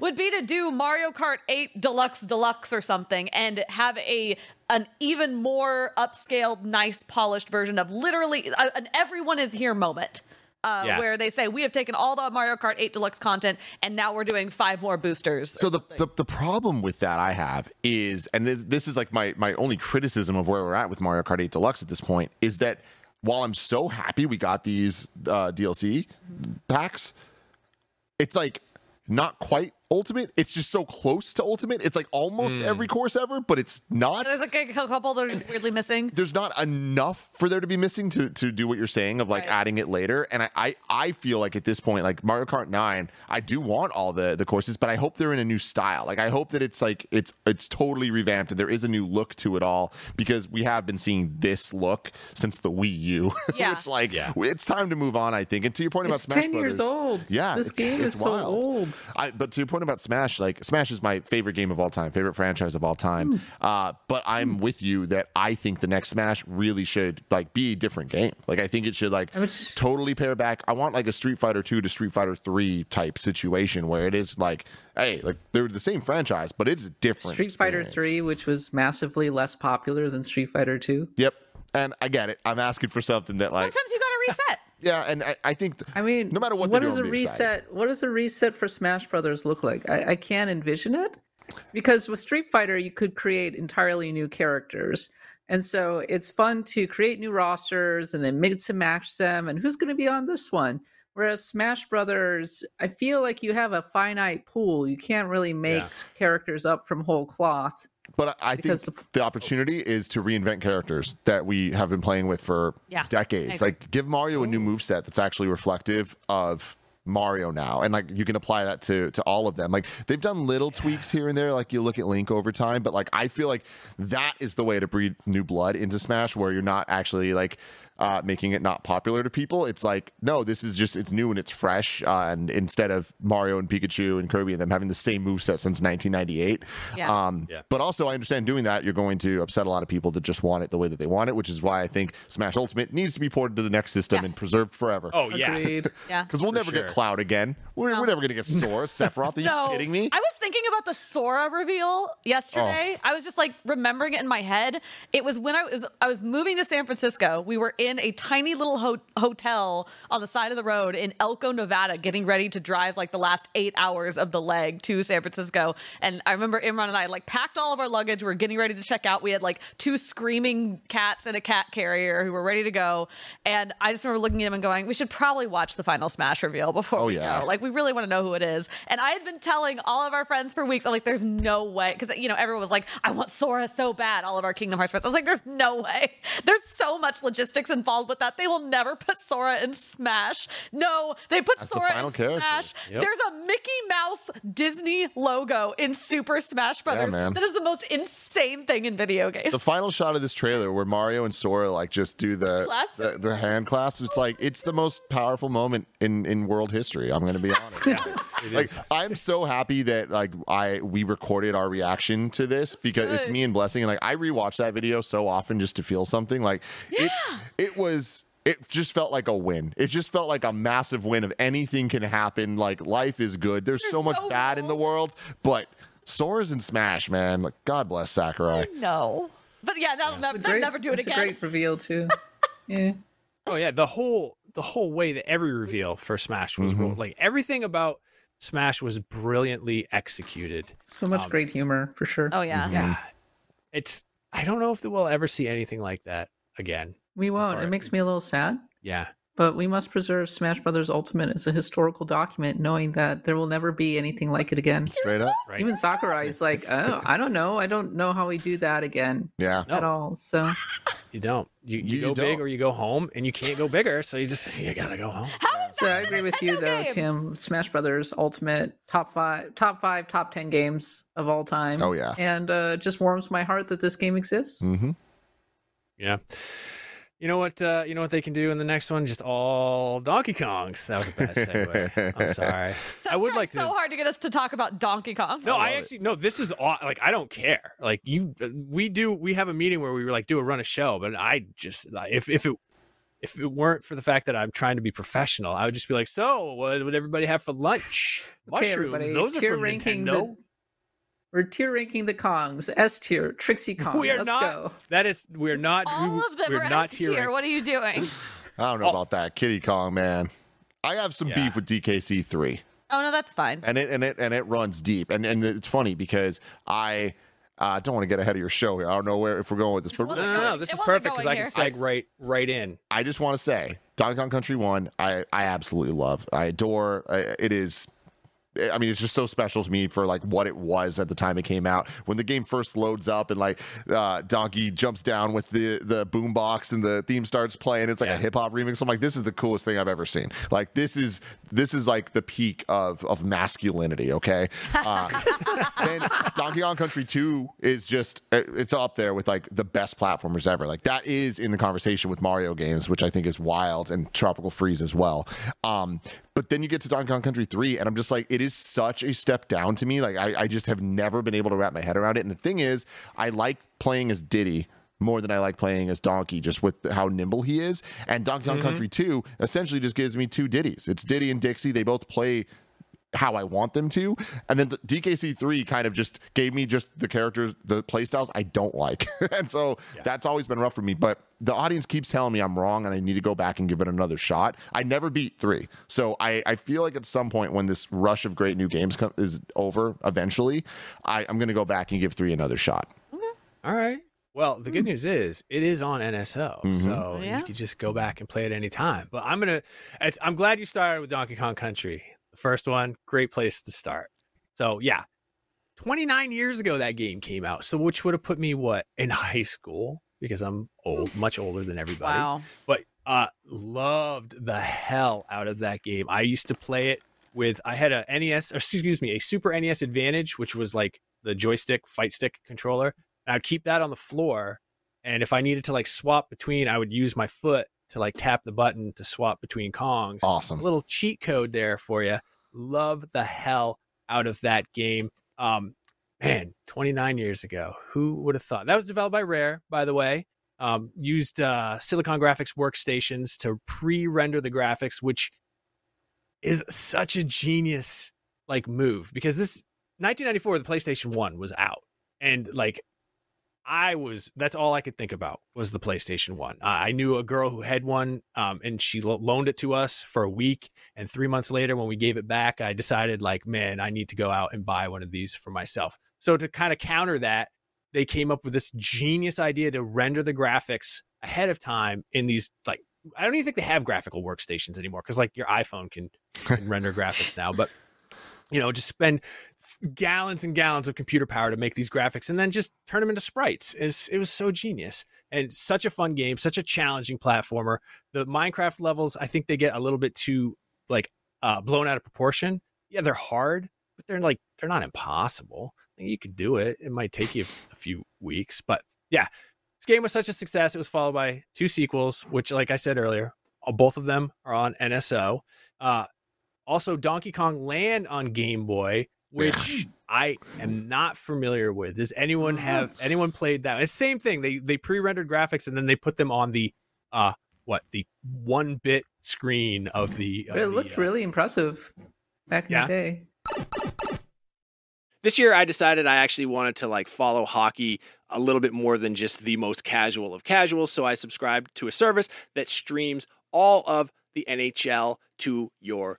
would be to do Mario Kart eight Deluxe Deluxe or something and have a... an even more upscaled, nice, polished version of literally an everyone is here moment. Uh, yeah. Where they say, we have taken all the Mario Kart eight Deluxe content, and now we're doing five more boosters. So the, the the problem with that I have is, and this is like my, my only criticism of where we're at with Mario Kart eight Deluxe at this point, is that while I'm so happy we got these uh, D L C packs, it's like not quite Ultimate. It's just so close to Ultimate. It's like almost mm. every course ever, but it's not. And there's like a couple that are just weirdly missing. There's not enough for there to be missing to to do what you're saying of like right. adding it later. And I, I I feel like at this point, like Mario Kart nine, I do want all the the courses, but I hope they're in a new style. Like I hope that it's like it's it's totally revamped and there is a new look to it all, because we have been seeing this look since the Wii U. Yeah. Which like yeah. it's time to move on, I think. And to your point about it's Smash ten Brothers, years old. Yeah, this it's, game it's is wild. so old. I, but to your point about Smash, like Smash is my favorite game of all time, favorite franchise of all time. Mm. Uh, but I'm mm. with you that I think the next Smash really should like be a different game. Like I think it should like just... totally pare back. I want like a Street Fighter two to Street Fighter three type situation where it is like, hey, like they're the same franchise, but it's different. Street experience. Fighter three, which was massively less popular than Street Fighter two. Yep. And I get it. I'm asking for something that like sometimes you gotta reset. Yeah, and I, I think th- I mean, no matter what, what does a reset? Excited. What does a reset for Smash Brothers look like? I, I can't envision it, because with Street Fighter you could create entirely new characters, and so it's fun to create new rosters and then mix and match them. And who's going to be on this one? Whereas Smash Brothers, I feel like you have a finite pool. You can't really make yeah. characters up from whole cloth. But I think the, the opportunity is to reinvent characters that we have been playing with for yeah, decades. Like, give Mario a new moveset that's actually reflective of Mario now. And, like, you can apply that to, to all of them. Like, they've done little yeah. tweaks here and there. Like, you look at Link over time. But, like, I feel like that is the way to breed new blood into Smash, where you're not actually, like... Uh, making it not popular to people. It's like, no, this is just, it's new and it's fresh. Uh, and instead of Mario and Pikachu and Kirby and them having the same moveset since nineteen ninety-eight. Yeah. Um, yeah. But also, I understand doing that, you're going to upset a lot of people that just want it the way that they want it, which is why I think Smash Ultimate needs to be ported to the next system yeah. and preserved forever. Oh, yeah. Because yeah. we'll For never sure. get Cloud again. We're, no. we're never going to get Sora, Sephiroth. Are you no. kidding me? I was thinking about the Sora reveal yesterday. Oh. I was just like remembering it in my head. It was when I was, I was moving to San Francisco. We were in. in a tiny little ho- hotel on the side of the road in Elko, Nevada, getting ready to drive like the last eight hours of the leg to San Francisco. And I remember Imran and I like packed all of our luggage. We were getting ready to check out. We had like two screaming cats and a cat carrier who were ready to go. And I just remember looking at him and going, we should probably watch the final Smash reveal before oh, we yeah. go. Like, we really want to know who it is. And I had been telling all of our friends for weeks, I'm like, there's no way. Because, you know, everyone was like, I want Sora so bad. All of our Kingdom Hearts friends. I was like, there's no way. There's so much logistics involved with that. They will never put Sora in Smash. No, they put That's Sora the in character. Smash. Yep. There's a Mickey Mouse Disney logo in Super Smash Brothers. Yeah, that is the most insane thing in video games. The final shot of this trailer where Mario and Sora like just do the the, the hand clasp. It's like, it's the most powerful moment in, in world history. I'm going to be honest. yeah, like, I'm so happy that like I we recorded our reaction to this, because Good. It's me and Blessing, and like I rewatch that video so often just to feel something. Like yeah. it It was, it just felt like a win. It just felt like a massive win of anything can happen. Like, life is good. There's, There's so much no bad rules. in the world, but Sora's in Smash, man. Like, God bless Sakurai. No. But yeah, they'll, yeah. they'll, they'll great, never do it again. It's a great reveal, too. yeah. Oh, yeah. The whole, the whole way that every reveal for Smash was, mm-hmm. like, everything about Smash was brilliantly executed. So much um, great humor, for sure. Oh, yeah. Mm-hmm. Yeah. It's, I don't know if we'll ever see anything like that again. We won't. It makes me a little sad. Yeah. But we must preserve Smash Brothers Ultimate as a historical document, knowing that there will never be anything like it again. Straight up. Right. Even Sakurai's like, oh, I don't know. I don't know how we do that again. Yeah. At no. all. So you don't. You, you, you go don't. big or you go home, and you can't go bigger. So you just, you got to go home. How is that? So I agree with you, though, game? Tim. Smash Brothers Ultimate, top five, top five, top ten games of all time. Oh, yeah. And uh, it just warms my heart that this game exists. Mm-hmm. Yeah. You know what? Uh, you know what they can do in the next one? Just all Donkey Kongs. That was the best segue. I'm sorry. So I would like so to... hard to get us to talk about Donkey Kong. No, I, I actually it. no. This is aw- like I don't care. Like you, we do. We have a meeting where we were like do a run a show. But I just if if it if it weren't for the fact that I'm trying to be professional, I would just be like, so what would everybody have for lunch? Okay, Mushrooms. Everybody. Those tier are from Nintendo. The... We're tier ranking the Kongs. S tier, Trixie Kong. We are Let's not. Go. That is, we're not. All of them we're are not S tier. What are you doing? I don't know oh. about that, Kitty Kong, man. I have some yeah. beef with D K C three. Oh no, that's fine. And it and it and it runs deep. And and it's funny because I I don't want to get ahead of your show here. I don't know where if we're going with this. But no, no, no, this is perfect because I can segue right, right in. I just want to say, Donkey Kong Country one, I, I absolutely love. I adore. I, it is, I mean, it's just so special to me for like what it was at the time it came out. When the game first loads up and like uh, Donkey jumps down with the the boombox and the theme starts playing, it's like yeah. a hip hop remix. I'm like, this is the coolest thing I've ever seen. Like this is this is like the peak of of masculinity. Okay. Uh, then Donkey Kong Country two is just, it's up there with like the best platformers ever. Like that is in the conversation with Mario games, which I think is wild, and Tropical Freeze as well. Um, but then you get to Donkey Kong Country three and I'm just like, it is such a step down to me. Like I, I just have never been able to wrap my head around it. And the thing is, I like playing as Diddy more than I like playing as Donkey, just with how nimble he is. And Donkey Kong mm-hmm. Country two essentially just gives me two Diddies. It's Diddy and Dixie. They both play how I want them to. And then D K C three kind of just gave me just the characters, the playstyles I don't like. And so yeah. that's always been rough for me. But the audience keeps telling me I'm wrong and I need to go back and give it another shot. I never beat three. So I, I feel like at some point when this rush of great new games come, is over, eventually, I, I'm going to go back and give three another shot. Okay. All right. Well, the good news is it is on N S O, mm-hmm. so yeah. you can just go back and play it any time. But I'm going to, I'm glad you started with Donkey Kong Country. First one, great place to start. So yeah, twenty-nine years ago that game came out, so which would have put me what in high school, because I'm old, much older than everybody. Wow. But uh loved the hell out of that game. I used to play it with, I had a N E S, or excuse me, a Super N E S Advantage, which was like the joystick fight stick controller, and I'd keep that on the floor, and if I needed to like swap between, I would use my foot to like tap the button to swap between Kongs. Awesome. A little cheat code there for you. Love the hell out of that game. Um, man, twenty-nine years ago, who would have thought? That was developed by Rare, by the way. Um, used uh, Silicon Graphics workstations to pre-render the graphics, which is such a genius like move, because this nineteen ninety-four, the PlayStation one was out, and like I was, that's all I could think about was the PlayStation one. Uh, I knew a girl who had one, um, and she lo- loaned it to us for a week. And three months later, when we gave it back, I decided like, man, I need to go out and buy one of these for myself. So to kind of counter that, they came up with this genius idea to render the graphics ahead of time in these, like, I don't even think they have graphical workstations anymore, because like your iPhone can, can render graphics now, but you know, just spend gallons and gallons of computer power to make these graphics and then just turn them into sprites. It's, it was so genius and such a fun game, such a challenging platformer. The Minecraft levels, I think they get a little bit too like uh, blown out of proportion. Yeah, they're hard, but they're like, they're not impossible. You can do it. It might take you a few weeks, but yeah, this game was such a success. It was followed by two sequels, which like I said earlier, both of them are on N S O. Uh, Also, Donkey Kong Land on Game Boy, which I am not familiar with. Does anyone have anyone played that? It's the same thing. They they pre-rendered graphics and then they put them on the uh what the one bit screen of the. But it looked really impressive back in the day. This year, I decided I actually wanted to like follow hockey a little bit more than just the most casual of casuals. So I subscribed to a service that streams all of the N H L to your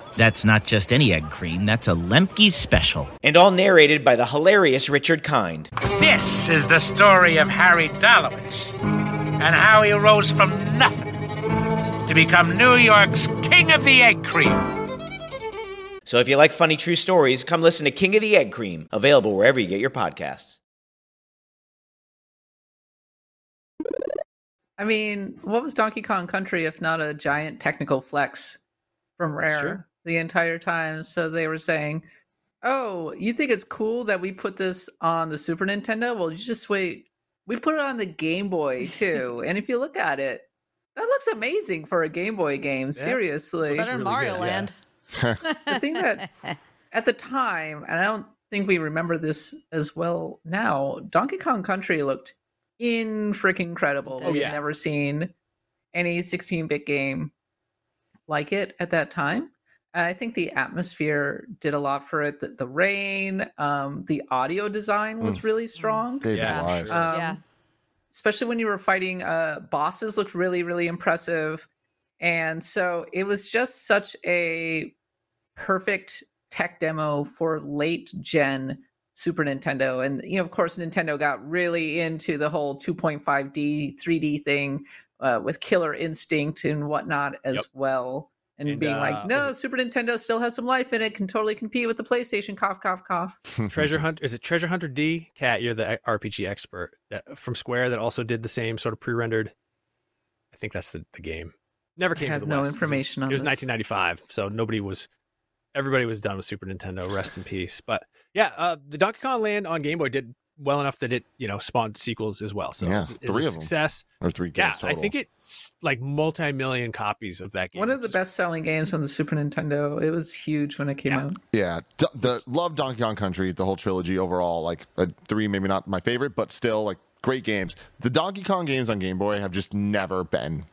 That's not just any egg cream, that's a Lemke's special. And all narrated by the hilarious Richard Kind. This is the story of Harry Dalowitz and how he rose from nothing to become New York's King of the Egg Cream. So if you like funny true stories, come listen to King of the Egg Cream, available wherever you get your podcasts. I mean, what was Donkey Kong Country if not a giant technical flex from Rare the entire time? So they were saying, oh, you think it's cool that we put this on the Super Nintendo? Well, you just wait. We put it on the Game Boy, too. And if you look at it, that looks amazing for a Game Boy game. Yeah. Seriously. It's better than Mario Land. Yeah. The thing that, at the time, and I don't think we remember this as well now, Donkey Kong Country looked in-freaking-credible. Oh, We've yeah. never seen any sixteen-bit game like it at that time. And I think the atmosphere did a lot for it. The, the rain, um, the audio design was mm. really strong. Mm. Yeah. Um, yeah. Especially when you were fighting uh, bosses looked really, really impressive. And so it was just such a perfect tech demo for late gen Super Nintendo. And, you know, of course, Nintendo got really into the whole two point five D, three D thing uh, with Killer Instinct and whatnot as yep. well. And, and being uh, like, no, Super Nintendo still has some life in it. Can totally compete with the PlayStation. Cough, cough, cough. Treasure Hunter. Is it Treasure Hunter D? Kat, you're the R P G expert that, from Square that also did the same sort of pre-rendered. I think that's the, the game. Never came I have to the no West. information so, on it. It was this. nineteen ninety-five. So nobody was, everybody was done with Super Nintendo. Rest in peace. But yeah, uh, the Donkey Kong Land on Game Boy did well enough that it, you know, spawned sequels as well. So yeah, it's, it's three a success. Of them. Or three games yeah, total. I think it's like multi-million copies of that game. One of the is... best-selling games on the Super Nintendo. It was huge when it came yeah. out. Yeah. D- the love Donkey Kong Country, the whole trilogy overall, like uh, three, maybe not my favorite, but still like great games. The Donkey Kong games on Game Boy have just never been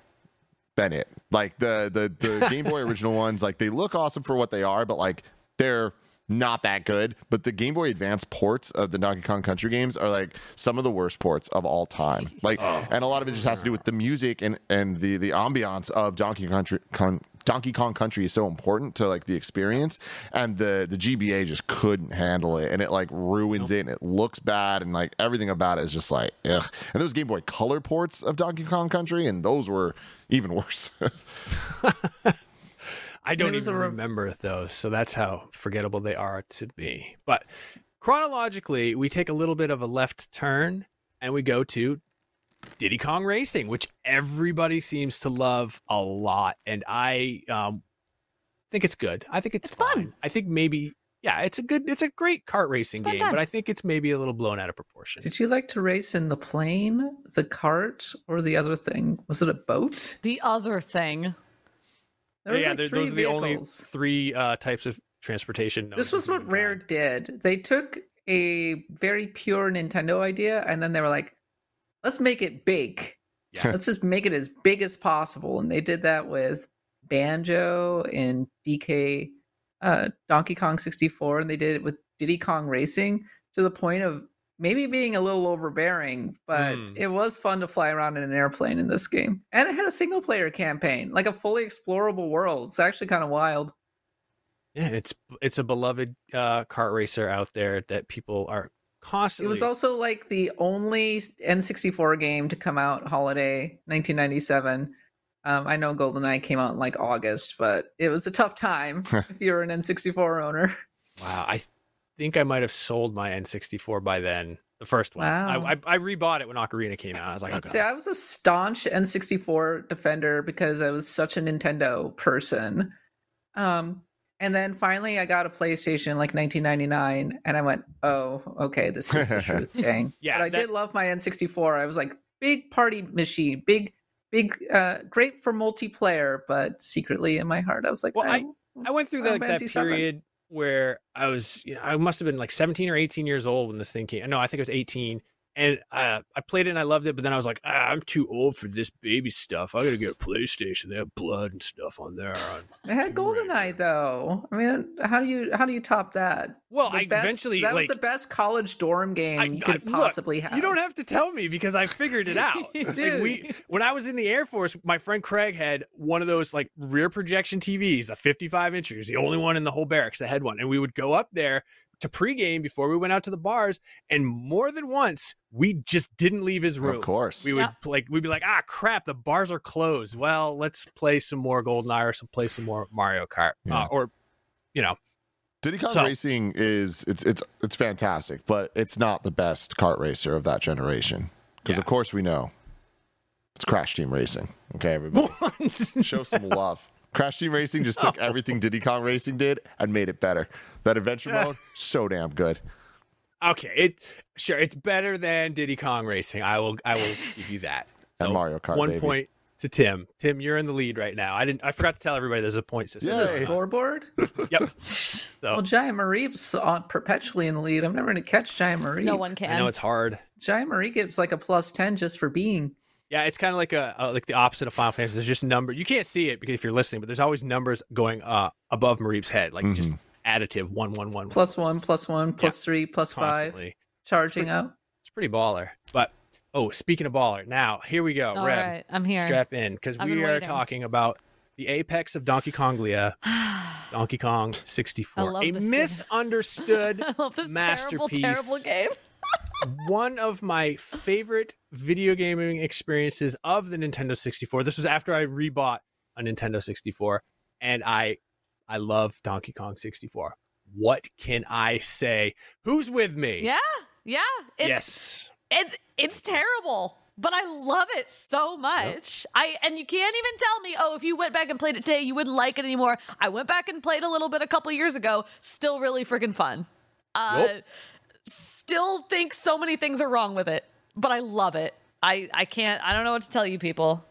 been it. Like the the, the Game Boy original ones, like they look awesome for what they are, but like they're not that good. But the Game Boy Advance ports of the Donkey Kong Country games are like some of the worst ports of all time. Like, oh. and a lot of it just has to do with the music and, and the, the ambiance of Donkey Country. Con, Donkey Kong Country is so important to like the experience, and the, the G B A just couldn't handle it, and it like ruins nope. it, and it looks bad, and like everything about it is just like ugh. And those Game Boy Color ports of Donkey Kong Country, and those were even worse. I don't even re- remember those, so that's how forgettable they are to me. But chronologically, we take a little bit of a left turn, and we go to Diddy Kong Racing, which everybody seems to love a lot, and I um, think it's good. I think it's, it's fun. fun. I think maybe, yeah, it's a good, it's a great kart racing game, time. But I think it's maybe a little blown out of proportion. Did you like to race in the plane, the kart, or the other thing? Was it a boat? The other thing. Yeah, like those vehicles. Are the only three uh, types of transportation. No, this was what Rare time. did. They took a very pure Nintendo idea, and then they were like, let's make it big. Yeah. Let's just make it as big as possible. And they did that with Banjo and D K uh, Donkey Kong sixty-four, and they did it with Diddy Kong Racing to the point of maybe being a little overbearing, but mm. it was fun to fly around in an airplane in this game. And it had a single player campaign, like a fully explorable world. It's actually kind of wild. Yeah, it's it's a beloved uh, kart racer out there that people are constantly... It was also like the only N sixty-four game to come out holiday nineteen ninety-seven. Um, I know GoldenEye came out in like August, but it was a tough time if you were an N sixty-four owner. Wow, I th- think I might have sold my N sixty-four by then. The first one. Wow. I, I I rebought it when Ocarina came out. I was like, oh God. See, I was a staunch N sixty-four defender because I was such a Nintendo person. Um, and then finally I got a PlayStation in like nineteen ninety-nine, and I went, oh, okay, this is the truth, gang. Yeah, but I that... did love my N sixty-four. I was like, big party machine, big. Big, uh, great for multiplayer, but secretly in my heart, I was like, well, I, I went through the, like, that period seven. Where I was, you know, I must have been like seventeen or eighteen years old when this thing came. No, I think I was eighteen, and uh, I played it and I loved it, but then I was like, ah, I'm too old for this baby stuff. I gotta get a PlayStation. They have blood and stuff on there. It had GoldenEye though. I mean, how do you how do you top that? Well, the I best, eventually that like, was the best college dorm game I, you could I, possibly look, have. You don't have to tell me because I figured it out. Like we, when I was in the Air Force, my friend Craig had one of those like rear projection T Vs, a fifty-five inch. He was the only one in the whole barracks that had one, and we would go up there to pregame before we went out to the bars, and more than once we just didn't leave his room. Of course, we would yeah. like we'd be like, ah, crap, the bars are closed. Well, let's play some more GoldenEye or some play some more Mario Kart, yeah. uh, or you know, Diddy Kong so, Racing is it's it's it's fantastic, but it's not the best kart racer of that generation because yeah. of course we know it's Crash Team Racing. Okay, everybody, show some love. Crash Team Racing just took oh. everything Diddy Kong Racing did and made it better. That adventure mode, so damn good. Okay, it sure it's better than Diddy Kong Racing. I will, I will give you that. So and Mario Kart. One baby. Point to Tim. Tim, you're in the lead right now. I didn't. I forgot to tell everybody there's a point system. Is it a scoreboard? Yep. So. Well, Giant Mareep's perpetually in the lead. I'm never going to catch Giant Mareep. No one can. I know it's hard. Giant Mareep gives like a plus ten just for being. Yeah, it's kind of like a, a like the opposite of Final Fantasy. There's just number. You can't see it because if you're listening, but there's always numbers going uh, above Mareep's head, like mm-hmm. just additive one, one, one, plus one, one plus one, plus yeah. three, plus Constantly. Five, charging it's pretty, up. It's pretty baller. But oh, speaking of baller, now here we go. All Reb, right, I'm here. Strap in because we are waiting. Talking about the apex of Donkey Konglia, Donkey Kong sixty-four, a misunderstood I love this masterpiece. Terrible, terrible game. One of my favorite video gaming experiences of the Nintendo sixty-four. This was after I rebought a Nintendo sixty-four, and I I love Donkey Kong sixty-four. What can I say? Who's with me? Yeah, yeah. It's, yes. It's, it's terrible, but I love it so much. Yep. I And you can't even tell me, oh, if you went back and played it today, you wouldn't like it anymore. I went back and played a little bit a couple years ago. Still really freaking fun. Uh nope. Still think so many things are wrong with it, but I love it. I, I can't, I don't know what to tell you people.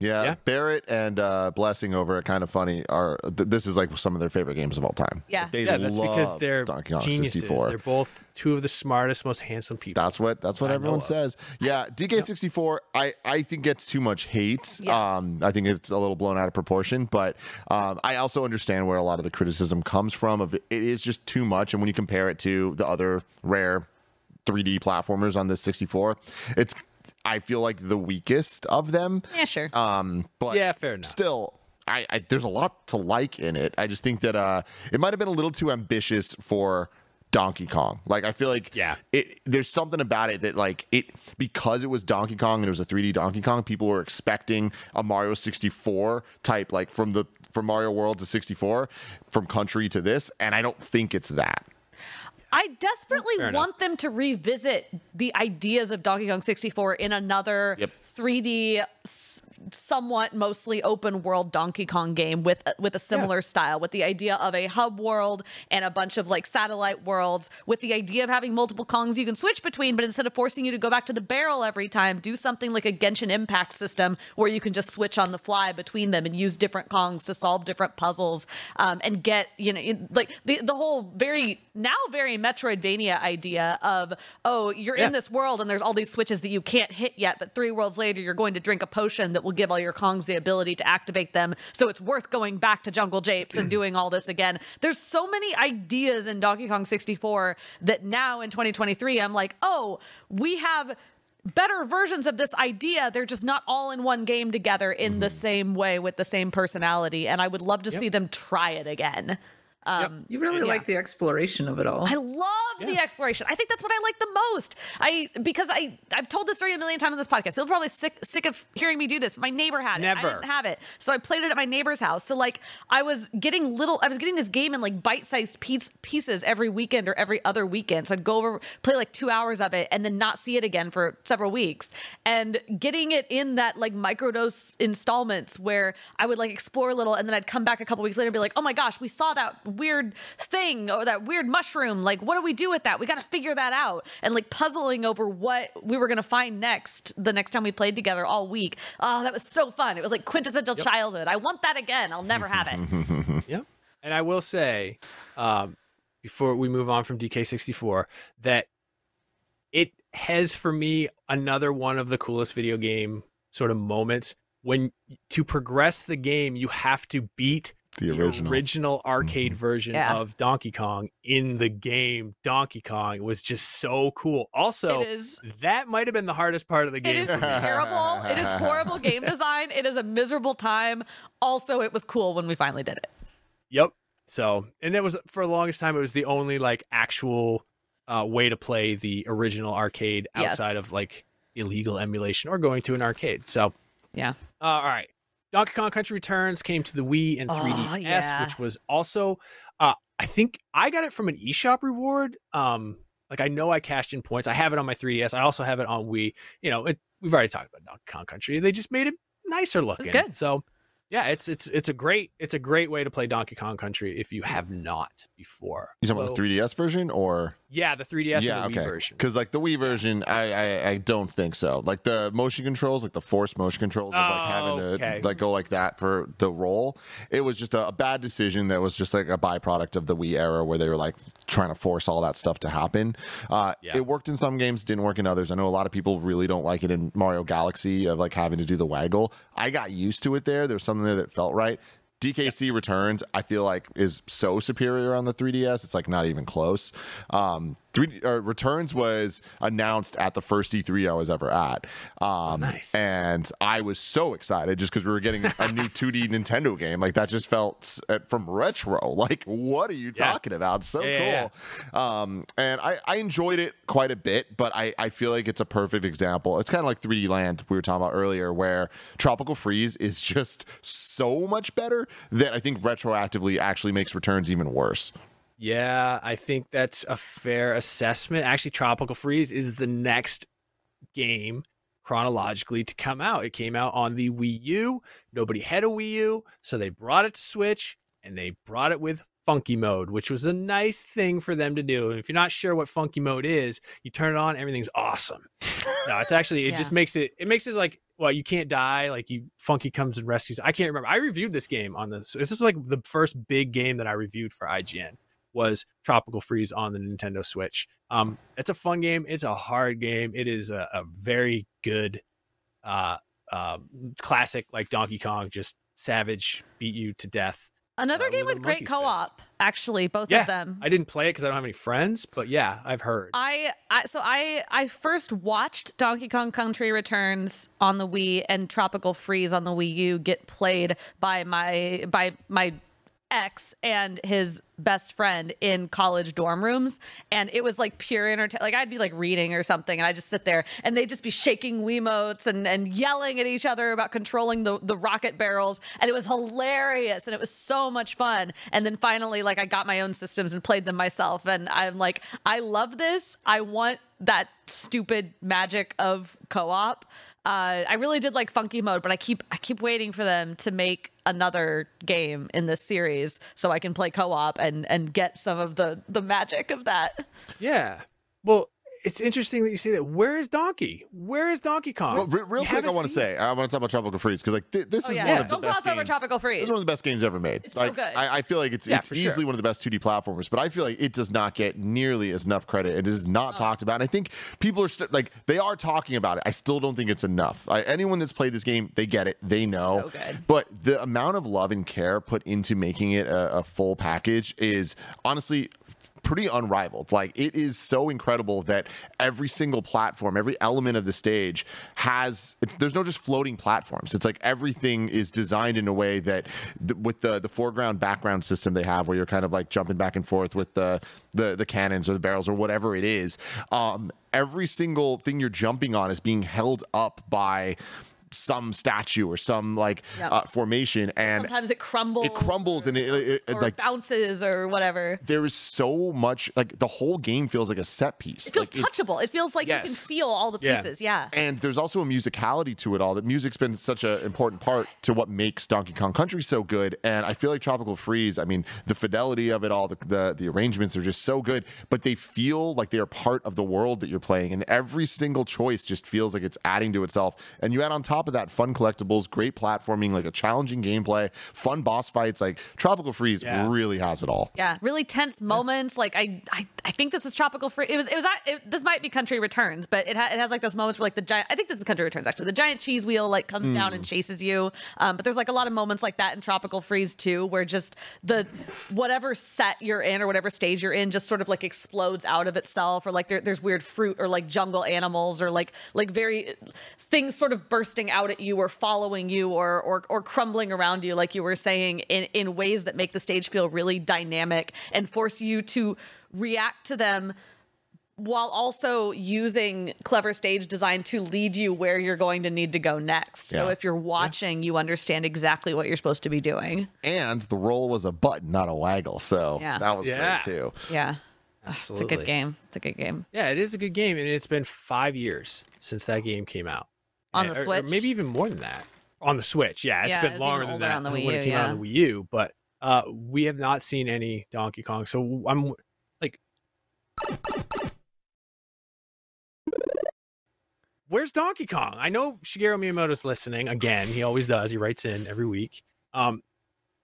Yeah, yeah. Barrett and uh, Blessing over at Kinda Funny are, th- this is like some of their favorite games of all time. Yeah, they yeah that's because they're Donkey Kong geniuses. sixty-four. They're both two of the smartest, most handsome people. That's what that's what I everyone says. Yeah, D K sixty-four, I, I think gets too much hate. Yeah. Um, I think it's a little blown out of proportion, but um, I also understand where a lot of the criticism comes from. Of it is just too much, and when you compare it to the other rare three D platformers on the sixty-four, it's... I feel like the weakest of them. Yeah, sure. Um, but yeah, fair enough. Still, I, I there's a lot to like in it. I just think that uh, it might have been a little too ambitious for Donkey Kong. Like I feel like yeah. it, there's something about it that like it because it was Donkey Kong and it was a three D Donkey Kong. People were expecting a Mario sixty-four type, like from the from Mario World to sixty-four, from Country to this, and I don't think it's that. I desperately Fair want enough. them to revisit the ideas of Donkey Kong sixty-four in another yep. three D, s- somewhat mostly open world Donkey Kong game with with a similar yeah. style, with the idea of a hub world and a bunch of like satellite worlds, with the idea of having multiple Kongs you can switch between, but instead of forcing you to go back to the barrel every time, do something like a Genshin Impact system where you can just switch on the fly between them and use different Kongs to solve different puzzles um, and get, you know, like the, the whole very... now very Metroidvania idea of, oh, you're yeah. in this world and there's all these switches that you can't hit yet, but three worlds later you're going to drink a potion that will give all your Kongs the ability to activate them, so it's worth going back to Jungle Japes and doing all this again. There's so many ideas in Donkey Kong sixty-four that now in twenty twenty-three, I'm like, oh, we have better versions of this idea. They're just not all in one game together in mm-hmm. the same way with the same personality, and I would love to yep. see them try it again. Um, yep. You really yeah. like the exploration of it all. I love yeah. the exploration. I think that's what I like the most. I because I I've told this story a million times on this podcast. People are probably sick sick of hearing me do this. My neighbor had Never. it. I didn't have it, so I played it at my neighbor's house. So like I was getting little, I was getting this game in like bite sized piece, pieces every weekend or every other weekend. So I'd go over, play like two hours of it, and then not see it again for several weeks. And getting it in that like microdose installments where I would like explore a little, and then I'd come back a couple weeks later and be like, oh my gosh, we saw that weird thing or that weird mushroom, like what do we do with that, we got to figure that out, and like puzzling over what we were going to find next the next time we played together all week. Oh, that was so fun. It was like quintessential yep. childhood. I want that again. I'll never have it. Yep. And I will say um before we move on from D K sixty-four that it has for me another one of the coolest video game sort of moments when to progress the game you have to beat The original. the original arcade mm-hmm. version yeah. of Donkey Kong in the game. Donkey Kong was just so cool. Also, is, that might have been the hardest part of the game. It is terrible. It is horrible game design. It is a miserable time. Also, it was cool when we finally did it. Yep. So, and it was for the longest time, it was the only like actual uh, way to play the original arcade outside yes. of like illegal emulation or going to an arcade. So, yeah. Uh, all right. Donkey Kong Country Returns came to the Wii and three D S, oh, yeah. which was also, uh, I think I got it from an eShop reward. Um, like I know I cashed in points. I have it on my three D S. I also have it on Wii. You know, it, we've already talked about Donkey Kong Country. They just made it nicer looking. It's good. So yeah, it's it's it's a great it's a great way to play Donkey Kong Country if you have not before. You talking so, about the three D S version or yeah, the three D S yeah, and the okay. Wii version. Because like the Wii version, I, I I don't think so. Like the motion controls, like the forced motion controls, oh, of like having to okay. like go like that for the roll. It was just a, a bad decision that was just like a byproduct of the Wii era where they were like trying to force all that stuff to happen. Uh, yeah. It worked in some games, didn't work in others. I know a lot of people really don't like it in Mario Galaxy of like having to do the waggle. I got used to it there. There's something that felt right. D K C yep. Returns, I feel like, is so superior on the three D S. It's like not even close. Um, three D, or Returns was announced at the first E three I was ever at. Um, nice. And I was so excited just because we were getting a new two D Nintendo game. Like that just felt uh, from retro. Like, what are you yeah. talking about? So yeah, cool. Yeah. Um, and I, I enjoyed it quite a bit, but I, I feel like it's a perfect example. It's kind of like three D Land we were talking about earlier, where Tropical Freeze is just so much better that I think retroactively actually makes Returns even worse. Yeah, I think that's a fair assessment. Actually, Tropical Freeze is the next game chronologically to come out. It came out on the Wii U. Nobody had a Wii U, so they brought it to Switch, and they brought it with Funky Mode, which was a nice thing for them to do. And if you're not sure what Funky Mode is, you turn it on, everything's awesome. No, it's actually, it yeah. just makes it, it makes it like, well, you can't die. Like you, Funky comes and rescues. I can't remember. I reviewed this game on this. This is like the first big game that I reviewed for I G N was Tropical Freeze on the Nintendo Switch. Um, it's a fun game. It's a hard game. It is a, a very good uh, uh, classic, like Donkey Kong, just savage, beat you to death. Another uh, game with great co-op, face. actually, both yeah, of them. I didn't play it because I don't have any friends, but yeah, I've heard. I, I so I I first watched Donkey Kong Country Returns on the Wii and Tropical Freeze on the Wii U get played by my by my ex and his best friend in college dorm rooms, and it was like pure entertainment. Like I'd be like reading or something, and I just sit there, and they'd just be shaking Wiimotes and and yelling at each other about controlling the the rocket barrels, and it was hilarious, and it was so much fun. And then finally, like I got my own systems and played them myself, and I'm like, I love this. I want that stupid magic of co-op. Uh, I really did like Funky Mode, but I keep I keep waiting for them to make another game in this series so I can play co-op and and get some of the the magic of that. Yeah, well, it's interesting that you say that. Where is Donkey? Where is Donkey Kong? Well, real you quick, I want to say, I want to talk about Tropical Freeze, because like th- this oh, is yeah. one yeah. of Don't the best Don't gloss over Tropical Freeze. This is one of the best games ever made. It's like, so good. I, I feel like it's, yeah, it's easily sure. one of the best two D platformers, but I feel like it does not get nearly as enough credit. It is not oh. talked about. And I think people are st- like, they are talking about it. I still don't think it's enough. I, anyone that's played this game, they get it. They know. So good. But the amount of love and care put into making it a, a full package is honestly pretty unrivaled. Like, it is so incredible that every single platform, every element of the stage has it's, there's no just floating platforms. It's like everything is designed in a way that th- with the the foreground background system they have, where you're kind of like jumping back and forth with the the, the cannons or the barrels or whatever it is, um every single thing you're jumping on is being held up by some statue or some like yep. uh, formation, and sometimes it crumbles it crumbles or, and it, it, it, it or like bounces or whatever. There is so much, like the whole game feels like a set piece. It feels like touchable. It feels like yes. you can feel all the yeah. pieces. Yeah. And there's also a musicality to it all. That music's been such an important part to what makes Donkey Kong Country so good. And I feel like Tropical Freeze, I mean, the fidelity of it all, the, the, the arrangements are just so good, but they feel like they are part of the world that you're playing. And every single choice just feels like it's adding to itself. And you add on top of that fun collectibles, great platforming, like a challenging gameplay, fun boss fights. Like Tropical Freeze yeah. really has it all. Yeah, really tense moments. Like I, I, I think this was Tropical Freeze. It was. It was. It, this might be Country Returns, but it, ha- it has like those moments where like the giant. I think this is Country Returns actually. The giant cheese wheel like comes mm. down and chases you. Um, but there's like a lot of moments like that in Tropical Freeze too, where just the whatever set you're in or whatever stage you're in just sort of like explodes out of itself, or like there, there's weird fruit or like jungle animals or like like very things sort of bursting out at you or following you or, or or crumbling around you, like you were saying, in in ways that make the stage feel really dynamic and force you to react to them while also using clever stage design to lead you where you're going to need to go next. Yeah. So if you're watching, yeah. you understand exactly what you're supposed to be doing. And the roll was a button, not a waggle. So yeah. that was yeah. great too. Yeah. Absolutely. It's a good game. It's a good game. Yeah, it is a good game. And it's been five years since that game came out. On the or, Switch? Or maybe even more than that. On the Switch, yeah. It's yeah, been it's longer than that when U, it came yeah. out on the Wii U. But uh, we have not seen any Donkey Kong. So I'm like, where's Donkey Kong? I know Shigeru Miyamoto's listening. Again, he always does. He writes in every week. Um,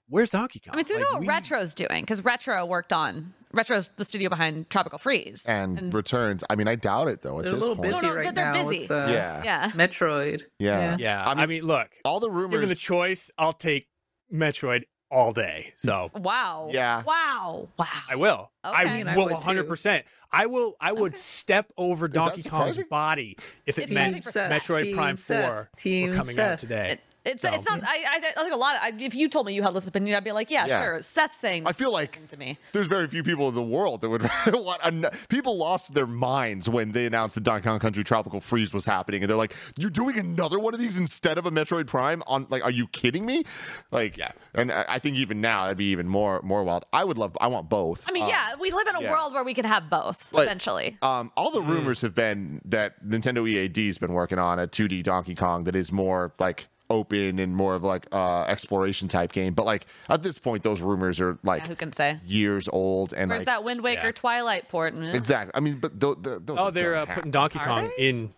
where's Donkey Kong? I mean, so we like, know what we... Retro's doing, because Retro worked on... Retro's the studio behind Tropical Freeze and, and Returns. I mean, I doubt it though. At they're this point, they're a little busy no, no, right they're now. Busy. With, uh, yeah, yeah. Metroid. Yeah, yeah. yeah. I, mean, I mean, look. All the rumors. Given the choice, I'll take Metroid all day. So wow. Yeah. Wow. Wow. I will. Okay. I, I will one hundred percent. I will. I would okay. step over Donkey Kong's body if it it's meant Metroid Team Prime Seth. Four Team were coming Seth. Out today. It, It's so. It's not. I, I I think a lot of. I, if you told me you had this opinion, I'd be like, yeah, yeah. sure. Seth's saying. I feel like to me, there's very few people in the world that would want. A, people lost their minds when they announced the Donkey Kong Country Tropical Freeze was happening, and they're like, "You're doing another one of these instead of a Metroid Prime? On like, are you kidding me?" Like, yeah. And I, I think even now that'd be even more more wild. I would love. I want both. I mean, um, yeah, we live in a yeah. world where we could have both but, eventually. Um, all the rumors mm. have been that Nintendo E A D's been working on a two D Donkey Kong that is more like. Open and more of like uh exploration type game, but like at this point those rumors are like yeah, who can say years old and where's like, that Wind Waker yeah. Twilight port mm. exactly I mean but th- th- those oh they're uh, putting Donkey Kong in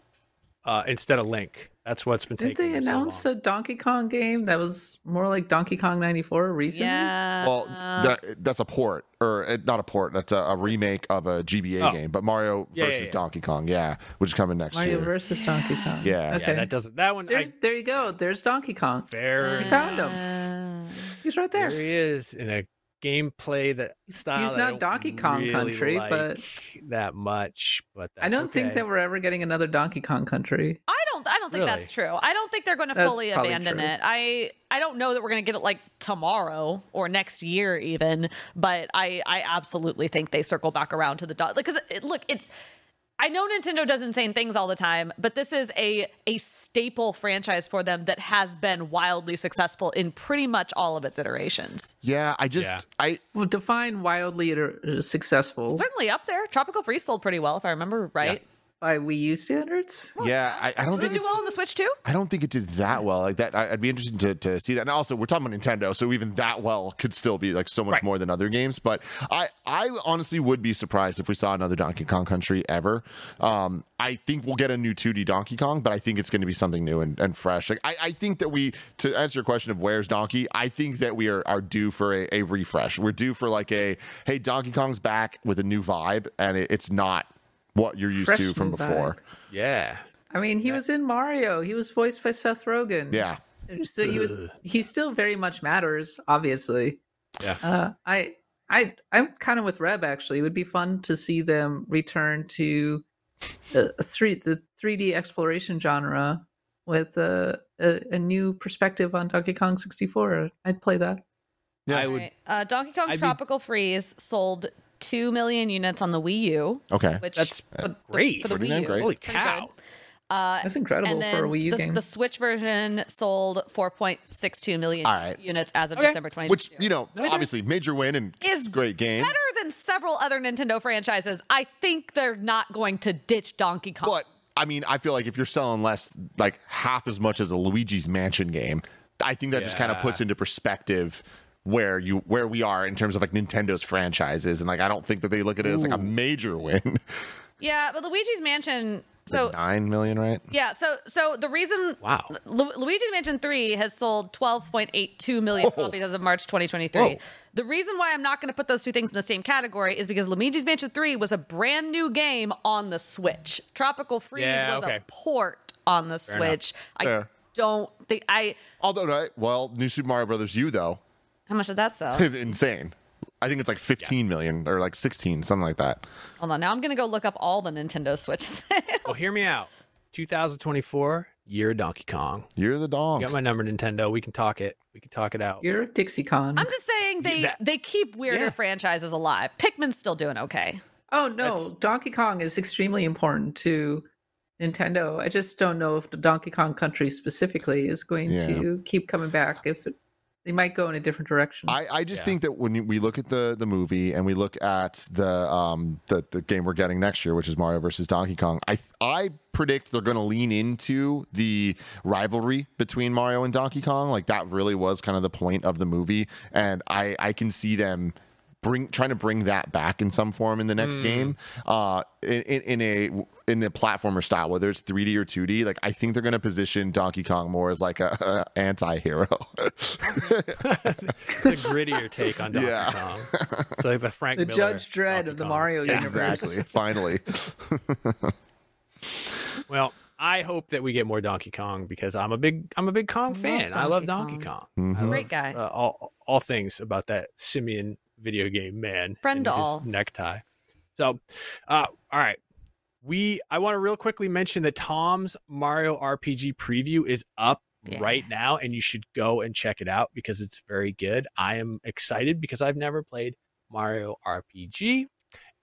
uh instead of Link. That's what's been taking so long. Did they announce a Donkey Kong game that was more like Donkey Kong ninety-four recently? Yeah. Well, that, that's a port, or uh, not a port, that's a, a remake of a G B A oh. game, but Mario yeah, versus yeah, yeah. Donkey Kong, yeah, which is coming next Mario year. Mario versus Donkey Kong. Yeah. Okay. Yeah, that doesn't, that one. I, there you go. There's Donkey Kong. Fair. You found him. He's right there. There he is in a gameplay that style. He's not Donkey Kong really Country, like but that much. But that's I don't okay. think that we're ever getting another Donkey Kong Country. I don't. I don't think really? That's true. I don't think they're going to that's fully abandon true. It. I. I don't know that we're going to get it like tomorrow or next year even. But I. I absolutely think they circle back around to the Donkey. Because it, look, it's. I know Nintendo does insane things all the time, but this is a a staple franchise for them that has been wildly successful in pretty much all of its iterations. Yeah, I just... Yeah. I well, define wildly iter- successful. Certainly up there. Tropical Freeze sold pretty well, if I remember right. Yeah. by Wii U standards. Well, yeah, I, I don't did think it do well on the Switch too. I don't think it did that well. Like that, I, I'd be interested to, to see that. And also, we're talking about Nintendo, so even that well could still be like so much right. more than other games. But I, I honestly would be surprised if we saw another Donkey Kong Country ever. Um, I think we'll get a new two D Donkey Kong, but I think it's going to be something new and, and fresh. Like I, I think that we, to answer your question of where's Donkey, I think that we are, are due for a, a refresh. We're due for like a hey, Donkey Kong's back with a new vibe, and it, it's not what you're used Fresh to from before. Yeah. I mean, he yeah. was in Mario. He was voiced by Seth Rogen. Yeah. So he was, he still very much matters, obviously. Yeah. Uh, I, I, I'm kind of with Reb, actually. It would be fun to see them return to uh, three, the three D exploration genre with uh, a, a new perspective on Donkey Kong sixty-four. I'd play that. Yeah, I would. Right. Uh, Donkey Kong I'd Tropical be... Freeze sold two million units on the Wii U. Okay. Which that's for, great. For the Wii U. Great. Holy cow. Uh, that's incredible for a Wii U the, game. The Switch version sold four point six two million right. units as of okay. December twenty twenty-two. Which, you know, no, obviously major win and is great game. Better than several other Nintendo franchises. I think they're not going to ditch Donkey Kong. But, I mean, I feel like if you're selling less, like half as much as a Luigi's Mansion game, I think that yeah. just kind of puts into perspective where you where we are in terms of like Nintendo's franchises, and like I don't think that they look at it Ooh. as like a major win. Yeah, but Luigi's Mansion so like nine million, right? Yeah, so so the reason wow Lu- Luigi's Mansion three has sold twelve point eight two million Whoa. copies as of March twenty twenty-three. Whoa. The reason why I'm not going to put those two things in the same category is because Luigi's Mansion three was a brand new game on the Switch. Tropical Freeze yeah, was okay. a port on the Fair Switch. Enough. I Fair. don't think I. Although no, well, New Super Mario Bros U though. How much did that sell? Insane. I think it's like fifteen yeah. million or like sixteen, something like that. Hold on. Now I'm going to go look up all the Nintendo Switch sales. Well, hear me out. twenty twenty-four, year of Donkey Kong. Year of the Donk. You got my number, Nintendo. We can talk it. We can talk it out. Year of Dixie Kong. I'm just saying they, yeah, that, they keep weirder yeah. franchises alive. Pikmin's still doing okay. Oh, no. That's... Donkey Kong is extremely important to Nintendo. I just don't know if the Donkey Kong Country specifically is going yeah. to keep coming back if it. They might go in a different direction. I, I just yeah. think that when we look at the, the movie and we look at the um the, the game we're getting next year, which is Mario versus Donkey Kong, I I predict they're going to lean into the rivalry between Mario and Donkey Kong. Like that really was kind of the point of the movie, and I, I can see them bring trying to bring that back in some form in the next mm. game, uh in, in, in a in a platformer style, whether it's three D or two D. Like I think they're going to position Donkey Kong more as like a, a anti-hero. It's a grittier take on Donkey yeah. Kong. It's like the Frank the Miller Judge Dredd of the Kong. Mario universe. Exactly. Finally. Well, I hope that we get more Donkey Kong because I'm a big I'm a big Kong I fan. I love Donkey Kong. Kong. Mm-hmm. Great guy. Uh, all all things about that simian video game man. Friend all. His necktie. So, uh, all right. We, I want to real quickly mention that Tom's Mario R P G preview is up yeah. right now, and you should go and check it out because it's very good. I am excited because I've never played Mario R P G,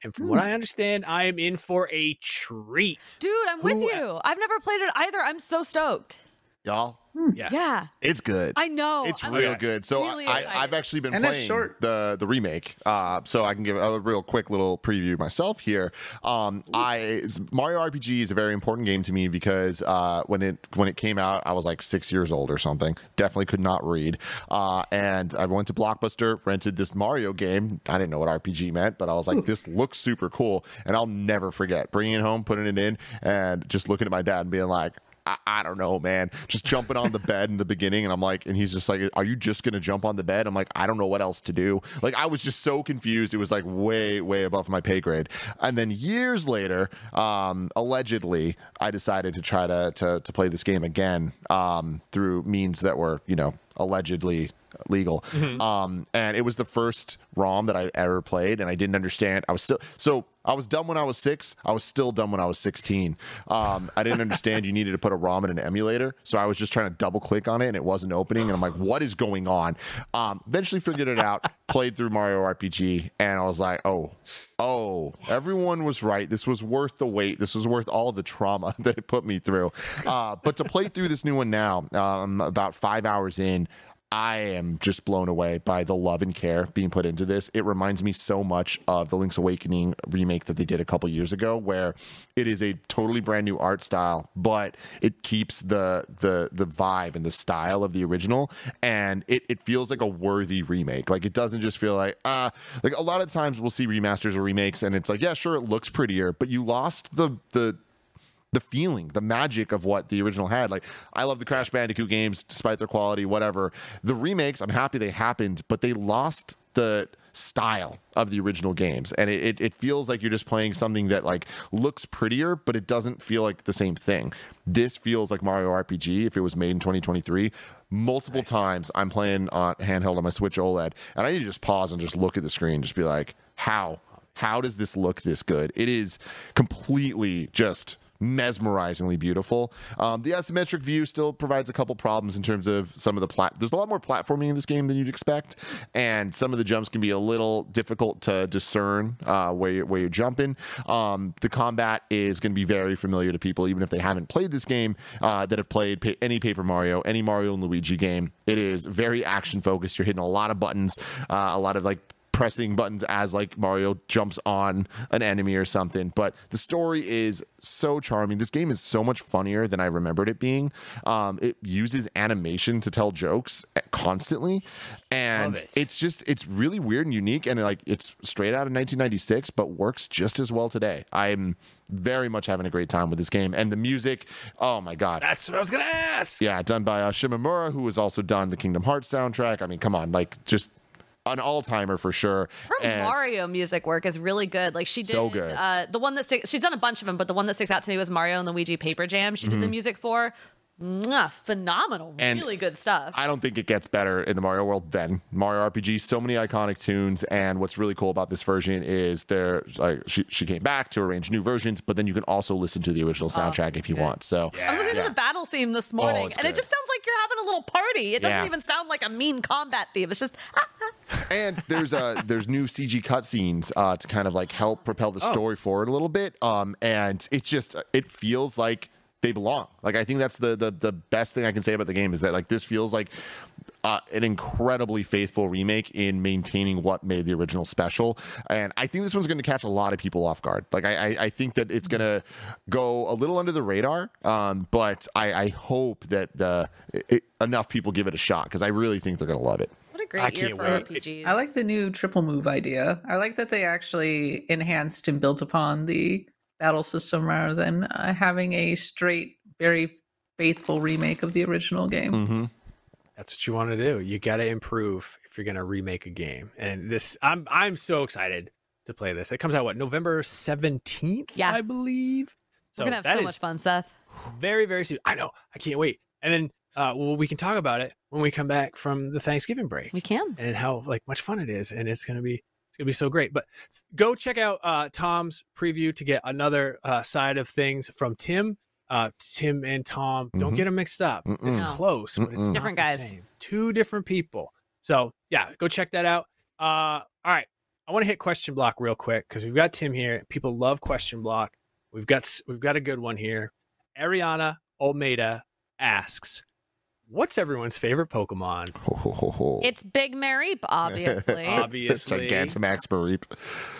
and from mm. what I understand, I am in for a treat. Dude, I'm Who, with you. I've never played it either. I'm so stoked. Y'all? Yeah. yeah. It's good. I know. It's I'm real good. So really I, I, I've actually been and playing the, the remake. Uh, so I can give a real quick little preview myself here. Um, I Mario R P G is a very important game to me because uh, when it when it came out, I was like six years old or something. Definitely could not read. Uh, and I went to Blockbuster, rented this Mario game. I didn't know what R P G meant, but I was like, Ooh. this looks super cool. And I'll never forget bringing it home, putting it in, and just looking at my dad and being like, I, I don't know, man, just jumping on the bed in the beginning. And I'm like, and he's just like, are you just going to jump on the bed? I'm like, I don't know what else to do. Like, I was just so confused. It was like way, way above my pay grade. And then years later, um, allegedly, I decided to try to, to, to play this game again um, through means that were, you know, allegedly legal. Mm-hmm. Um, and it was the first ROM that I ever played. And I didn't understand. I was still, so I was dumb when I was six. I was still dumb when I was sixteen. Um, I didn't understand you needed to put a ROM in an emulator. So I was just trying to double click on it and it wasn't opening. And I'm like, what is going on? Um, eventually figured it out, played through Mario R P G. And I was like, oh, oh, everyone was right. This was worth the wait. This was worth all the trauma that it put me through. Uh, but to play through this new one now, um, about five hours in, I am just blown away by the love and care being put into this. It reminds me so much of the Link's Awakening remake that they did a couple years ago, where it is a totally brand new art style, but it keeps the the the vibe and the style of the original, and it, it feels like a worthy remake. Like, it doesn't just feel like, uh, like a lot of times we'll see remasters or remakes, and it's like, yeah, sure, it looks prettier, but you lost the the the feeling, the magic of what the original had. Like, I love the Crash Bandicoot games, despite their quality, whatever. The remakes, I'm happy they happened, but they lost the style of the original games. And it, it, it feels like you're just playing something that, like, looks prettier, but it doesn't feel like the same thing. This feels like Mario R P G if it was made in twenty twenty-three. Multiple nice. times I'm playing on handheld on my Switch OLED, and I need to just pause and just look at the screen, just be like, how? How does this look this good? It is completely just mesmerizingly beautiful. Um, the asymmetric view still provides a couple problems in terms of some of the plat. There's a lot more platforming in this game than you'd expect, and some of the jumps can be a little difficult to discern uh, where you're, where you're jumping. Um, the combat is going to be very familiar to people, even if they haven't played this game, uh, that have played pa- any Paper Mario, any Mario and Luigi game. It is very action focused. You're hitting a lot of buttons, uh, a lot of like pressing buttons as like Mario jumps on an enemy or something. But the story is so charming. This game is so much funnier than I remembered it being. Um, it uses animation to tell jokes constantly, and it. it's just it's really weird and unique, and like it's straight out of nineteen ninety-six, but works just as well today. I'm very much having a great time with this game, and the music, oh my god, that's what I was gonna ask. Yeah, done by uh, Shimamura, who has also done the Kingdom Hearts soundtrack. I mean, come on, like just an all-timer for sure. Her and Mario music work is really good. Like, she did so good. Uh, the one that sticks, she's done a bunch of them, but the one that sticks out to me was Mario and Luigi Paper Jam. She mm-hmm. did the music for. Mwah, phenomenal, and really good stuff. I don't think it gets better in the Mario world than Mario R P G. So many iconic tunes, and what's really cool about this version is there, like, she, she came back to arrange new versions, but then you can also listen to the original soundtrack oh, if you good. want. So yeah. I was listening yeah. to the battle theme this morning, oh, and good. it just sounds like you're having a little party. It doesn't yeah. even sound like a mean combat theme. It's just. And there's uh there's new C G cutscenes uh, to kind of like help propel the story oh. forward a little bit. Um, and it just it feels like they belong. Like, I think that's the, the the best thing I can say about the game is that, like, this feels like uh, an incredibly faithful remake in maintaining what made the original special. And I think this one's going to catch a lot of people off guard. Like, I, I, I think that it's going to go a little under the radar, um, but I, I hope that the, it, enough people give it a shot, because I really think they're going to love it. Great I year for wait. R P Gs. I like the new triple move idea. I like that they actually enhanced and built upon the battle system rather than uh, having a straight, very faithful remake of the original game. Mm-hmm. That's what you want to do. You got to improve if you're going to remake a game. And this, I'm I'm so excited to play this. It comes out what, November seventeenth, yeah. I believe. So we're gonna have so much fun, Seth. Very, very soon. I know. I can't wait. And then uh, well, we can talk about it when we come back from the Thanksgiving break. We can. And how like much fun it is, and it's gonna be. It'd be so great. But go check out uh, Tom's preview to get another uh, side of things from Tim. Uh, Tim and Tom, mm-hmm. don't get them mixed up. Mm-mm. It's close, but it's different guys. Same. Two different people. So yeah, go check that out. Uh, all right, I want to hit question block real quick because we've got Tim here. People love question block. We've got we've got a good one here. Ariana Olmeda asks, what's everyone's favorite Pokemon? Ho, ho, ho, ho. It's Big Mareep, obviously. Obviously. Gigantamax Mareep.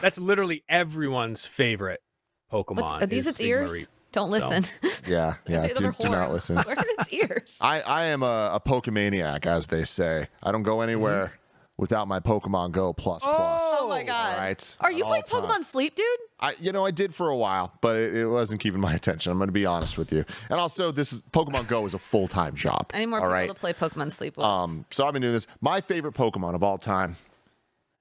That's literally everyone's favorite Pokemon. What's, are these its ears? Mareep. Don't listen. So, yeah, yeah. do, do not listen. Where are its ears? I, I am a, a Pokemaniac, as they say. I don't go anywhere mm-hmm. without my Pokemon Go plus oh, plus. Oh, my God. All right. Are you playing Pokemon time. Sleep, dude? I, you know, I did for a while, but it, it wasn't keeping my attention. I'm going to be honest with you. And also, this is Pokemon Go is a full-time job. I need more people right? to play Pokemon Sleep with. Um, so I've been doing this. My favorite Pokemon of all time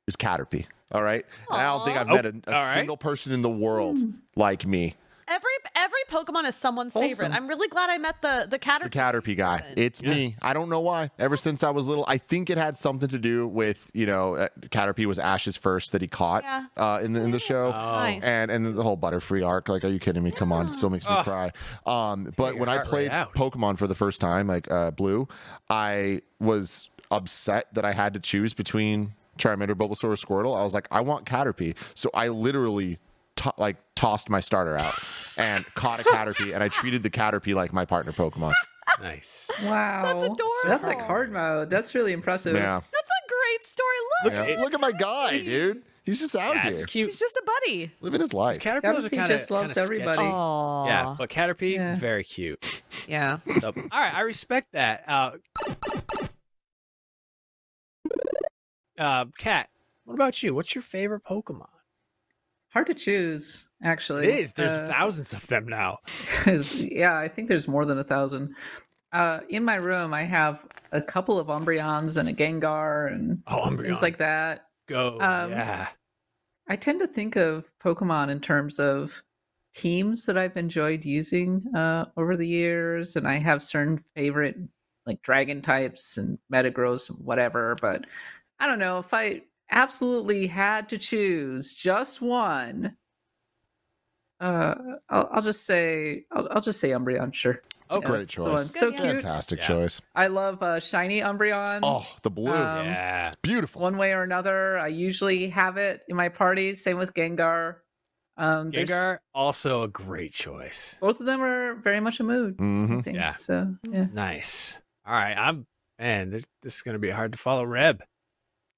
is Caterpie. All right, and I don't think I've oh, met a, a right. single person in the world mm. like me. Every every Pokemon is someone's awesome. favorite. I'm really glad I met the the Caterpie, the Caterpie guy. It's yeah. me. I don't know why. Ever since I was little, I think it had something to do with, you know, uh, Caterpie was Ash's first that he caught yeah. uh, in the in the show, oh. and and the whole Butterfree arc. Like, are you kidding me? Come on, it still makes me oh. cry. Um, but when I played right Pokemon for the first time, like uh, Blue, I was upset that I had to choose between Charmander, Bulbasaur, or Squirtle. I was like, I want Caterpie, so I literally. To- like tossed my starter out and caught a Caterpie, and I treated the Caterpie like my partner Pokemon. Nice. Wow. That's adorable. That's like hard mode. That's really impressive. Yeah. That's a great story. Look, yeah. it, look at my guy, dude. He's just out yeah, here. It's cute. He's just a buddy. Living his life. Caterpie are kinda, just loves everybody. Yeah, but Caterpie, yeah. very cute. Yeah. So, all right, I respect that. Uh, uh, Kat, what about you? What's your favorite Pokemon? Hard to choose, actually. It is. There's uh, thousands of them now. Yeah, I think there's more than a thousand. Uh, in my room, I have a couple of Umbreons and a Gengar and oh, things like that. Goes, um, yeah. I tend to think of Pokemon in terms of teams that I've enjoyed using uh, over the years, and I have certain favorite like dragon types and Metagross and whatever, but I don't know, if I absolutely had to choose just one, uh, I'll, I'll just say I'll, I'll just say Umbreon, sure. Oh, great That's choice. So yeah. cute. Fantastic yeah. choice. I love uh, shiny Umbreon. Oh, the blue. Um, yeah. Beautiful. One way or another, I usually have it in my parties. Same with Gengar. Um, Gengar, there's... also a great choice. Both of them are very much a mood. Mm-hmm. I think. Yeah. So, yeah. Nice. All right. I'm, man, this, this is going to be hard to follow Reb.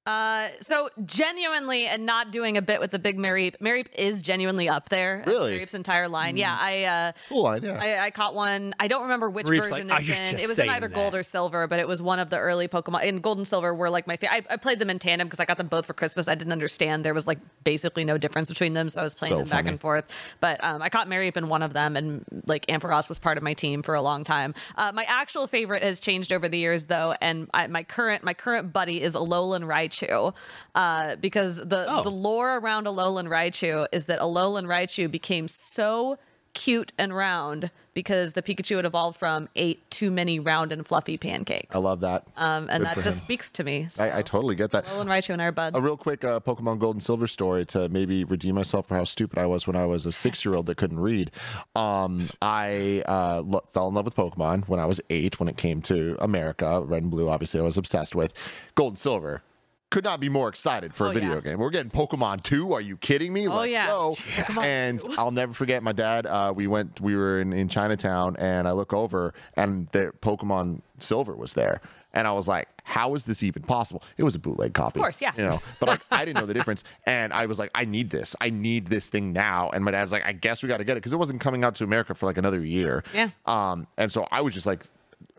Uh, so genuinely, and not doing a bit with the big Mareep, Mareep is genuinely up there. Really? Mareep's entire line. Mm. Yeah, I, uh, cool idea. I, I caught one. I don't remember which Mareep's version like, it's oh, in. It was in either that. gold or silver, but it was one of the early Pokemon. And gold and silver were like my favorite. I played them in tandem because I got them both for Christmas. I didn't understand. There was like basically no difference between them. So I was playing so them funny. back and forth. But, um, I caught Mareep in one of them, and like Ampharos was part of my team for a long time. Uh, my actual favorite has changed over the years though. And I, my current, my current buddy is Alolan Raichu. Raichu, uh, because the, oh. the lore around Alolan Raichu is that Alolan Raichu became so cute and round because the Pikachu it evolved from ate too many round and fluffy pancakes. I love that. Um, and Good that just him. speaks to me. So. I, I totally get that. Alolan Raichu and our buds. A real quick uh, Pokemon Gold and Silver story to maybe redeem myself for how stupid I was when I was a six-year-old that couldn't read. Um, I uh, lo- fell in love with Pokemon when I was eight when it came to America. Red and Blue, obviously, I was obsessed with. Gold and Silver. Could not be more excited for oh, a video yeah. game. We're getting Pokemon two. Are you kidding me? Oh, Let's yeah. go. Yeah. And I'll never forget my dad. Uh, we went, we were in, in Chinatown, and I look over, and the Pokemon Silver was there. And I was like, how is this even possible? It was a bootleg copy. Of course, yeah. You know, but like, I didn't know the difference. And I was like, I need this. I need this thing now. And my dad was like, I guess we got to get it. Because it wasn't coming out to America for like another year. Yeah. Um. And so I was just like,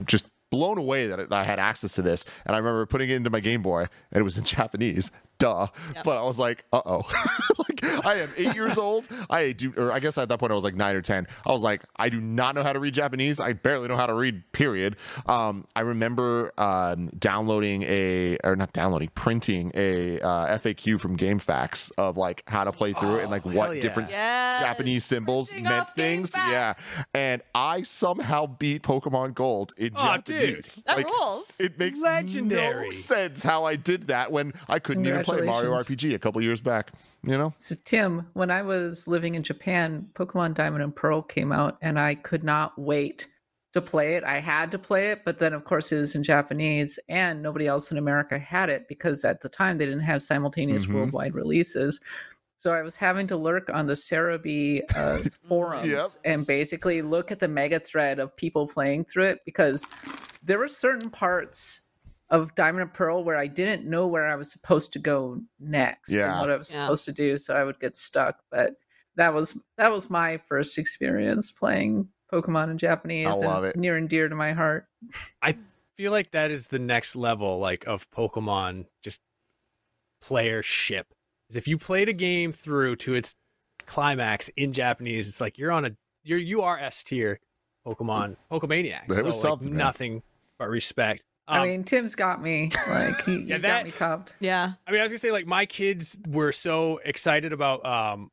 just. blown away that I had access to this, and I remember putting it into my Game Boy, and it was in Japanese, duh. Yep. But I was like, uh oh, like I am eight years old. I do, or I guess at that point I was like nine or ten. I was like, I do not know how to read Japanese. I barely know how to read. Period. Um, I remember um, downloading a, or not downloading, printing a uh, F A Q from GameFAQs of like how to play through oh, it and like what yeah. different yes. Japanese symbols printing meant things. GameFAQs. Yeah, and I somehow beat Pokemon Gold in oh, Japanese. Dude, that like, rules. It makes Legendary. no sense how I did that when I couldn't even play Mario R P G a couple years back, you know? So, Tim, when I was living in Japan, Pokemon Diamond and Pearl came out, and I could not wait to play it. I had to play it, but then, of course, it was in Japanese, and nobody else in America had it because at the time they didn't have simultaneous mm-hmm. worldwide releases. So I was having to lurk on the Cerebi uh, forums yep. and basically look at the mega thread of people playing through it, because there were certain parts of Diamond and Pearl where I didn't know where I was supposed to go next yeah. and what I was yeah. supposed to do, so I would get stuck. But that was that was my first experience playing Pokemon in Japanese, I love and it's it. near and dear to my heart. I feel like that is the next level, like of Pokemon just playership. If you played a game through to its climax in Japanese, it's like you're on a you're you are S tier Pokemon Pokemaniac. That so was like nothing man. but respect. Um, I mean, Tim's got me like he, yeah, he that, got me cupped. Yeah. I mean, I was gonna say like my kids were so excited about um,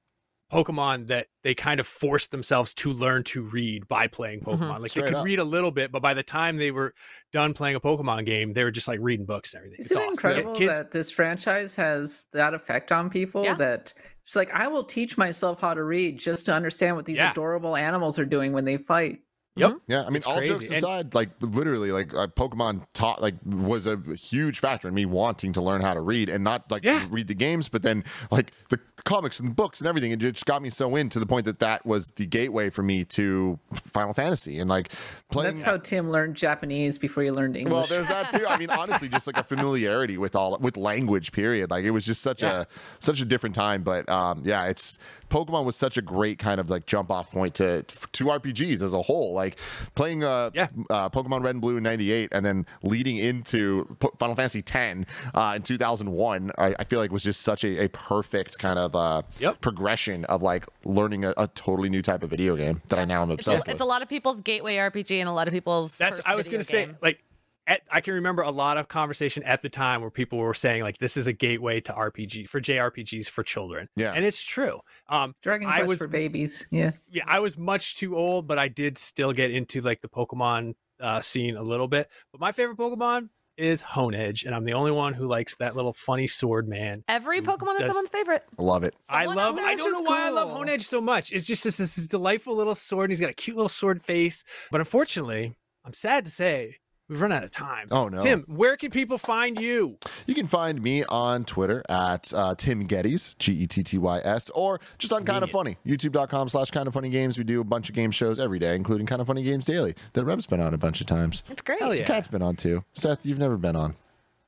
Pokemon that they kind of forced themselves to learn to read by playing Pokemon. Mm-hmm. Like Straight they could up. read a little bit, but by the time they were done playing a Pokemon game, they were just like reading books and everything. Isn't it's it awesome. incredible yeah, kids... that this franchise has that effect on people? Yeah. That it's like, I will teach myself how to read just to understand what these yeah. adorable animals are doing when they fight. Yep. Mm-hmm. Yeah. I mean, it's all crazy. Jokes aside, and like literally, like uh, Pokemon taught, like was a huge factor in me wanting to learn how to read and not like yeah. read the games, but then like the comics and the books and everything. It just got me so in to the point that that was the gateway for me to Final Fantasy and like playing. That's how Tim learned Japanese before he learned English. Well, there's that too. I mean, honestly, just like a familiarity with all with language. Period. Like it was just such yeah. a such a different time. But um, yeah, it's Pokemon was such a great kind of like jump off point to to R P Gs as a whole. Like playing uh, yeah. uh, Pokemon Red and Blue in ninety-eight and then leading into po- Final Fantasy ten uh, in two thousand one, I, I feel like was just such a, a perfect kind of uh, yep. progression of like learning a, a totally new type of video game that I now am obsessed it's, with. It's a lot of people's gateway R P G and a lot of people's That's first I was going to say, like, at, I can remember a lot of conversation at the time where people were saying like, this is a gateway to R P G for J R P Gs for children. Yeah. And it's true. Um, Dragon Quest was, for babies. Yeah. Yeah. I was much too old, but I did still get into like the Pokemon uh, scene a little bit, but my favorite Pokemon is Honedge. And I'm the only one who likes that little funny sword man. Every Pokemon does... is someone's favorite. I love it. Someone I love, I don't know cool. why I love Honedge so much. It's just this, this delightful little sword and he's got a cute little sword face. But unfortunately, I'm sad to say, we've run out of time. Oh, no. Tim, where can people find you? You can find me on Twitter at uh, Tim Gettys, G E T T Y S, or just on Kinda Funny, youtube.com slash Kinda Funny Games. We do a bunch of game shows every day, including Kinda Funny Games Daily that Reb's been on a bunch of times. It's great. Hell yeah. Kat's been on, too. Seth, you've never been on.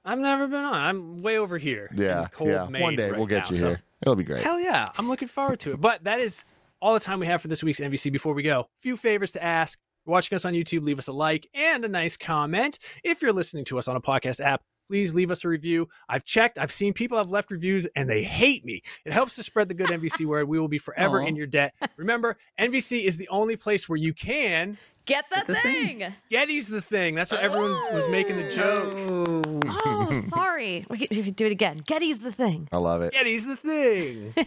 I've never been on. I'm way over here. Yeah, yeah. One day right we'll get now, you so. Here. It'll be great. Hell yeah. I'm looking forward to it. But that is all the time we have for this week's N B C. Before we go, few favors to ask. Watching us on YouTube, leave us a like and a nice comment. If you're listening to us on a podcast app, please leave us a review. I've checked, I've seen people have left reviews and they hate me. It helps to spread the good N V C word. We will be forever Aww. In your debt. Remember, N V C is the only place where you can get the, get the thing. thing. Getty's the thing. That's what everyone oh. was making the joke. Oh, sorry. We can do it again. Getty's the thing. I love it. Getty's the thing.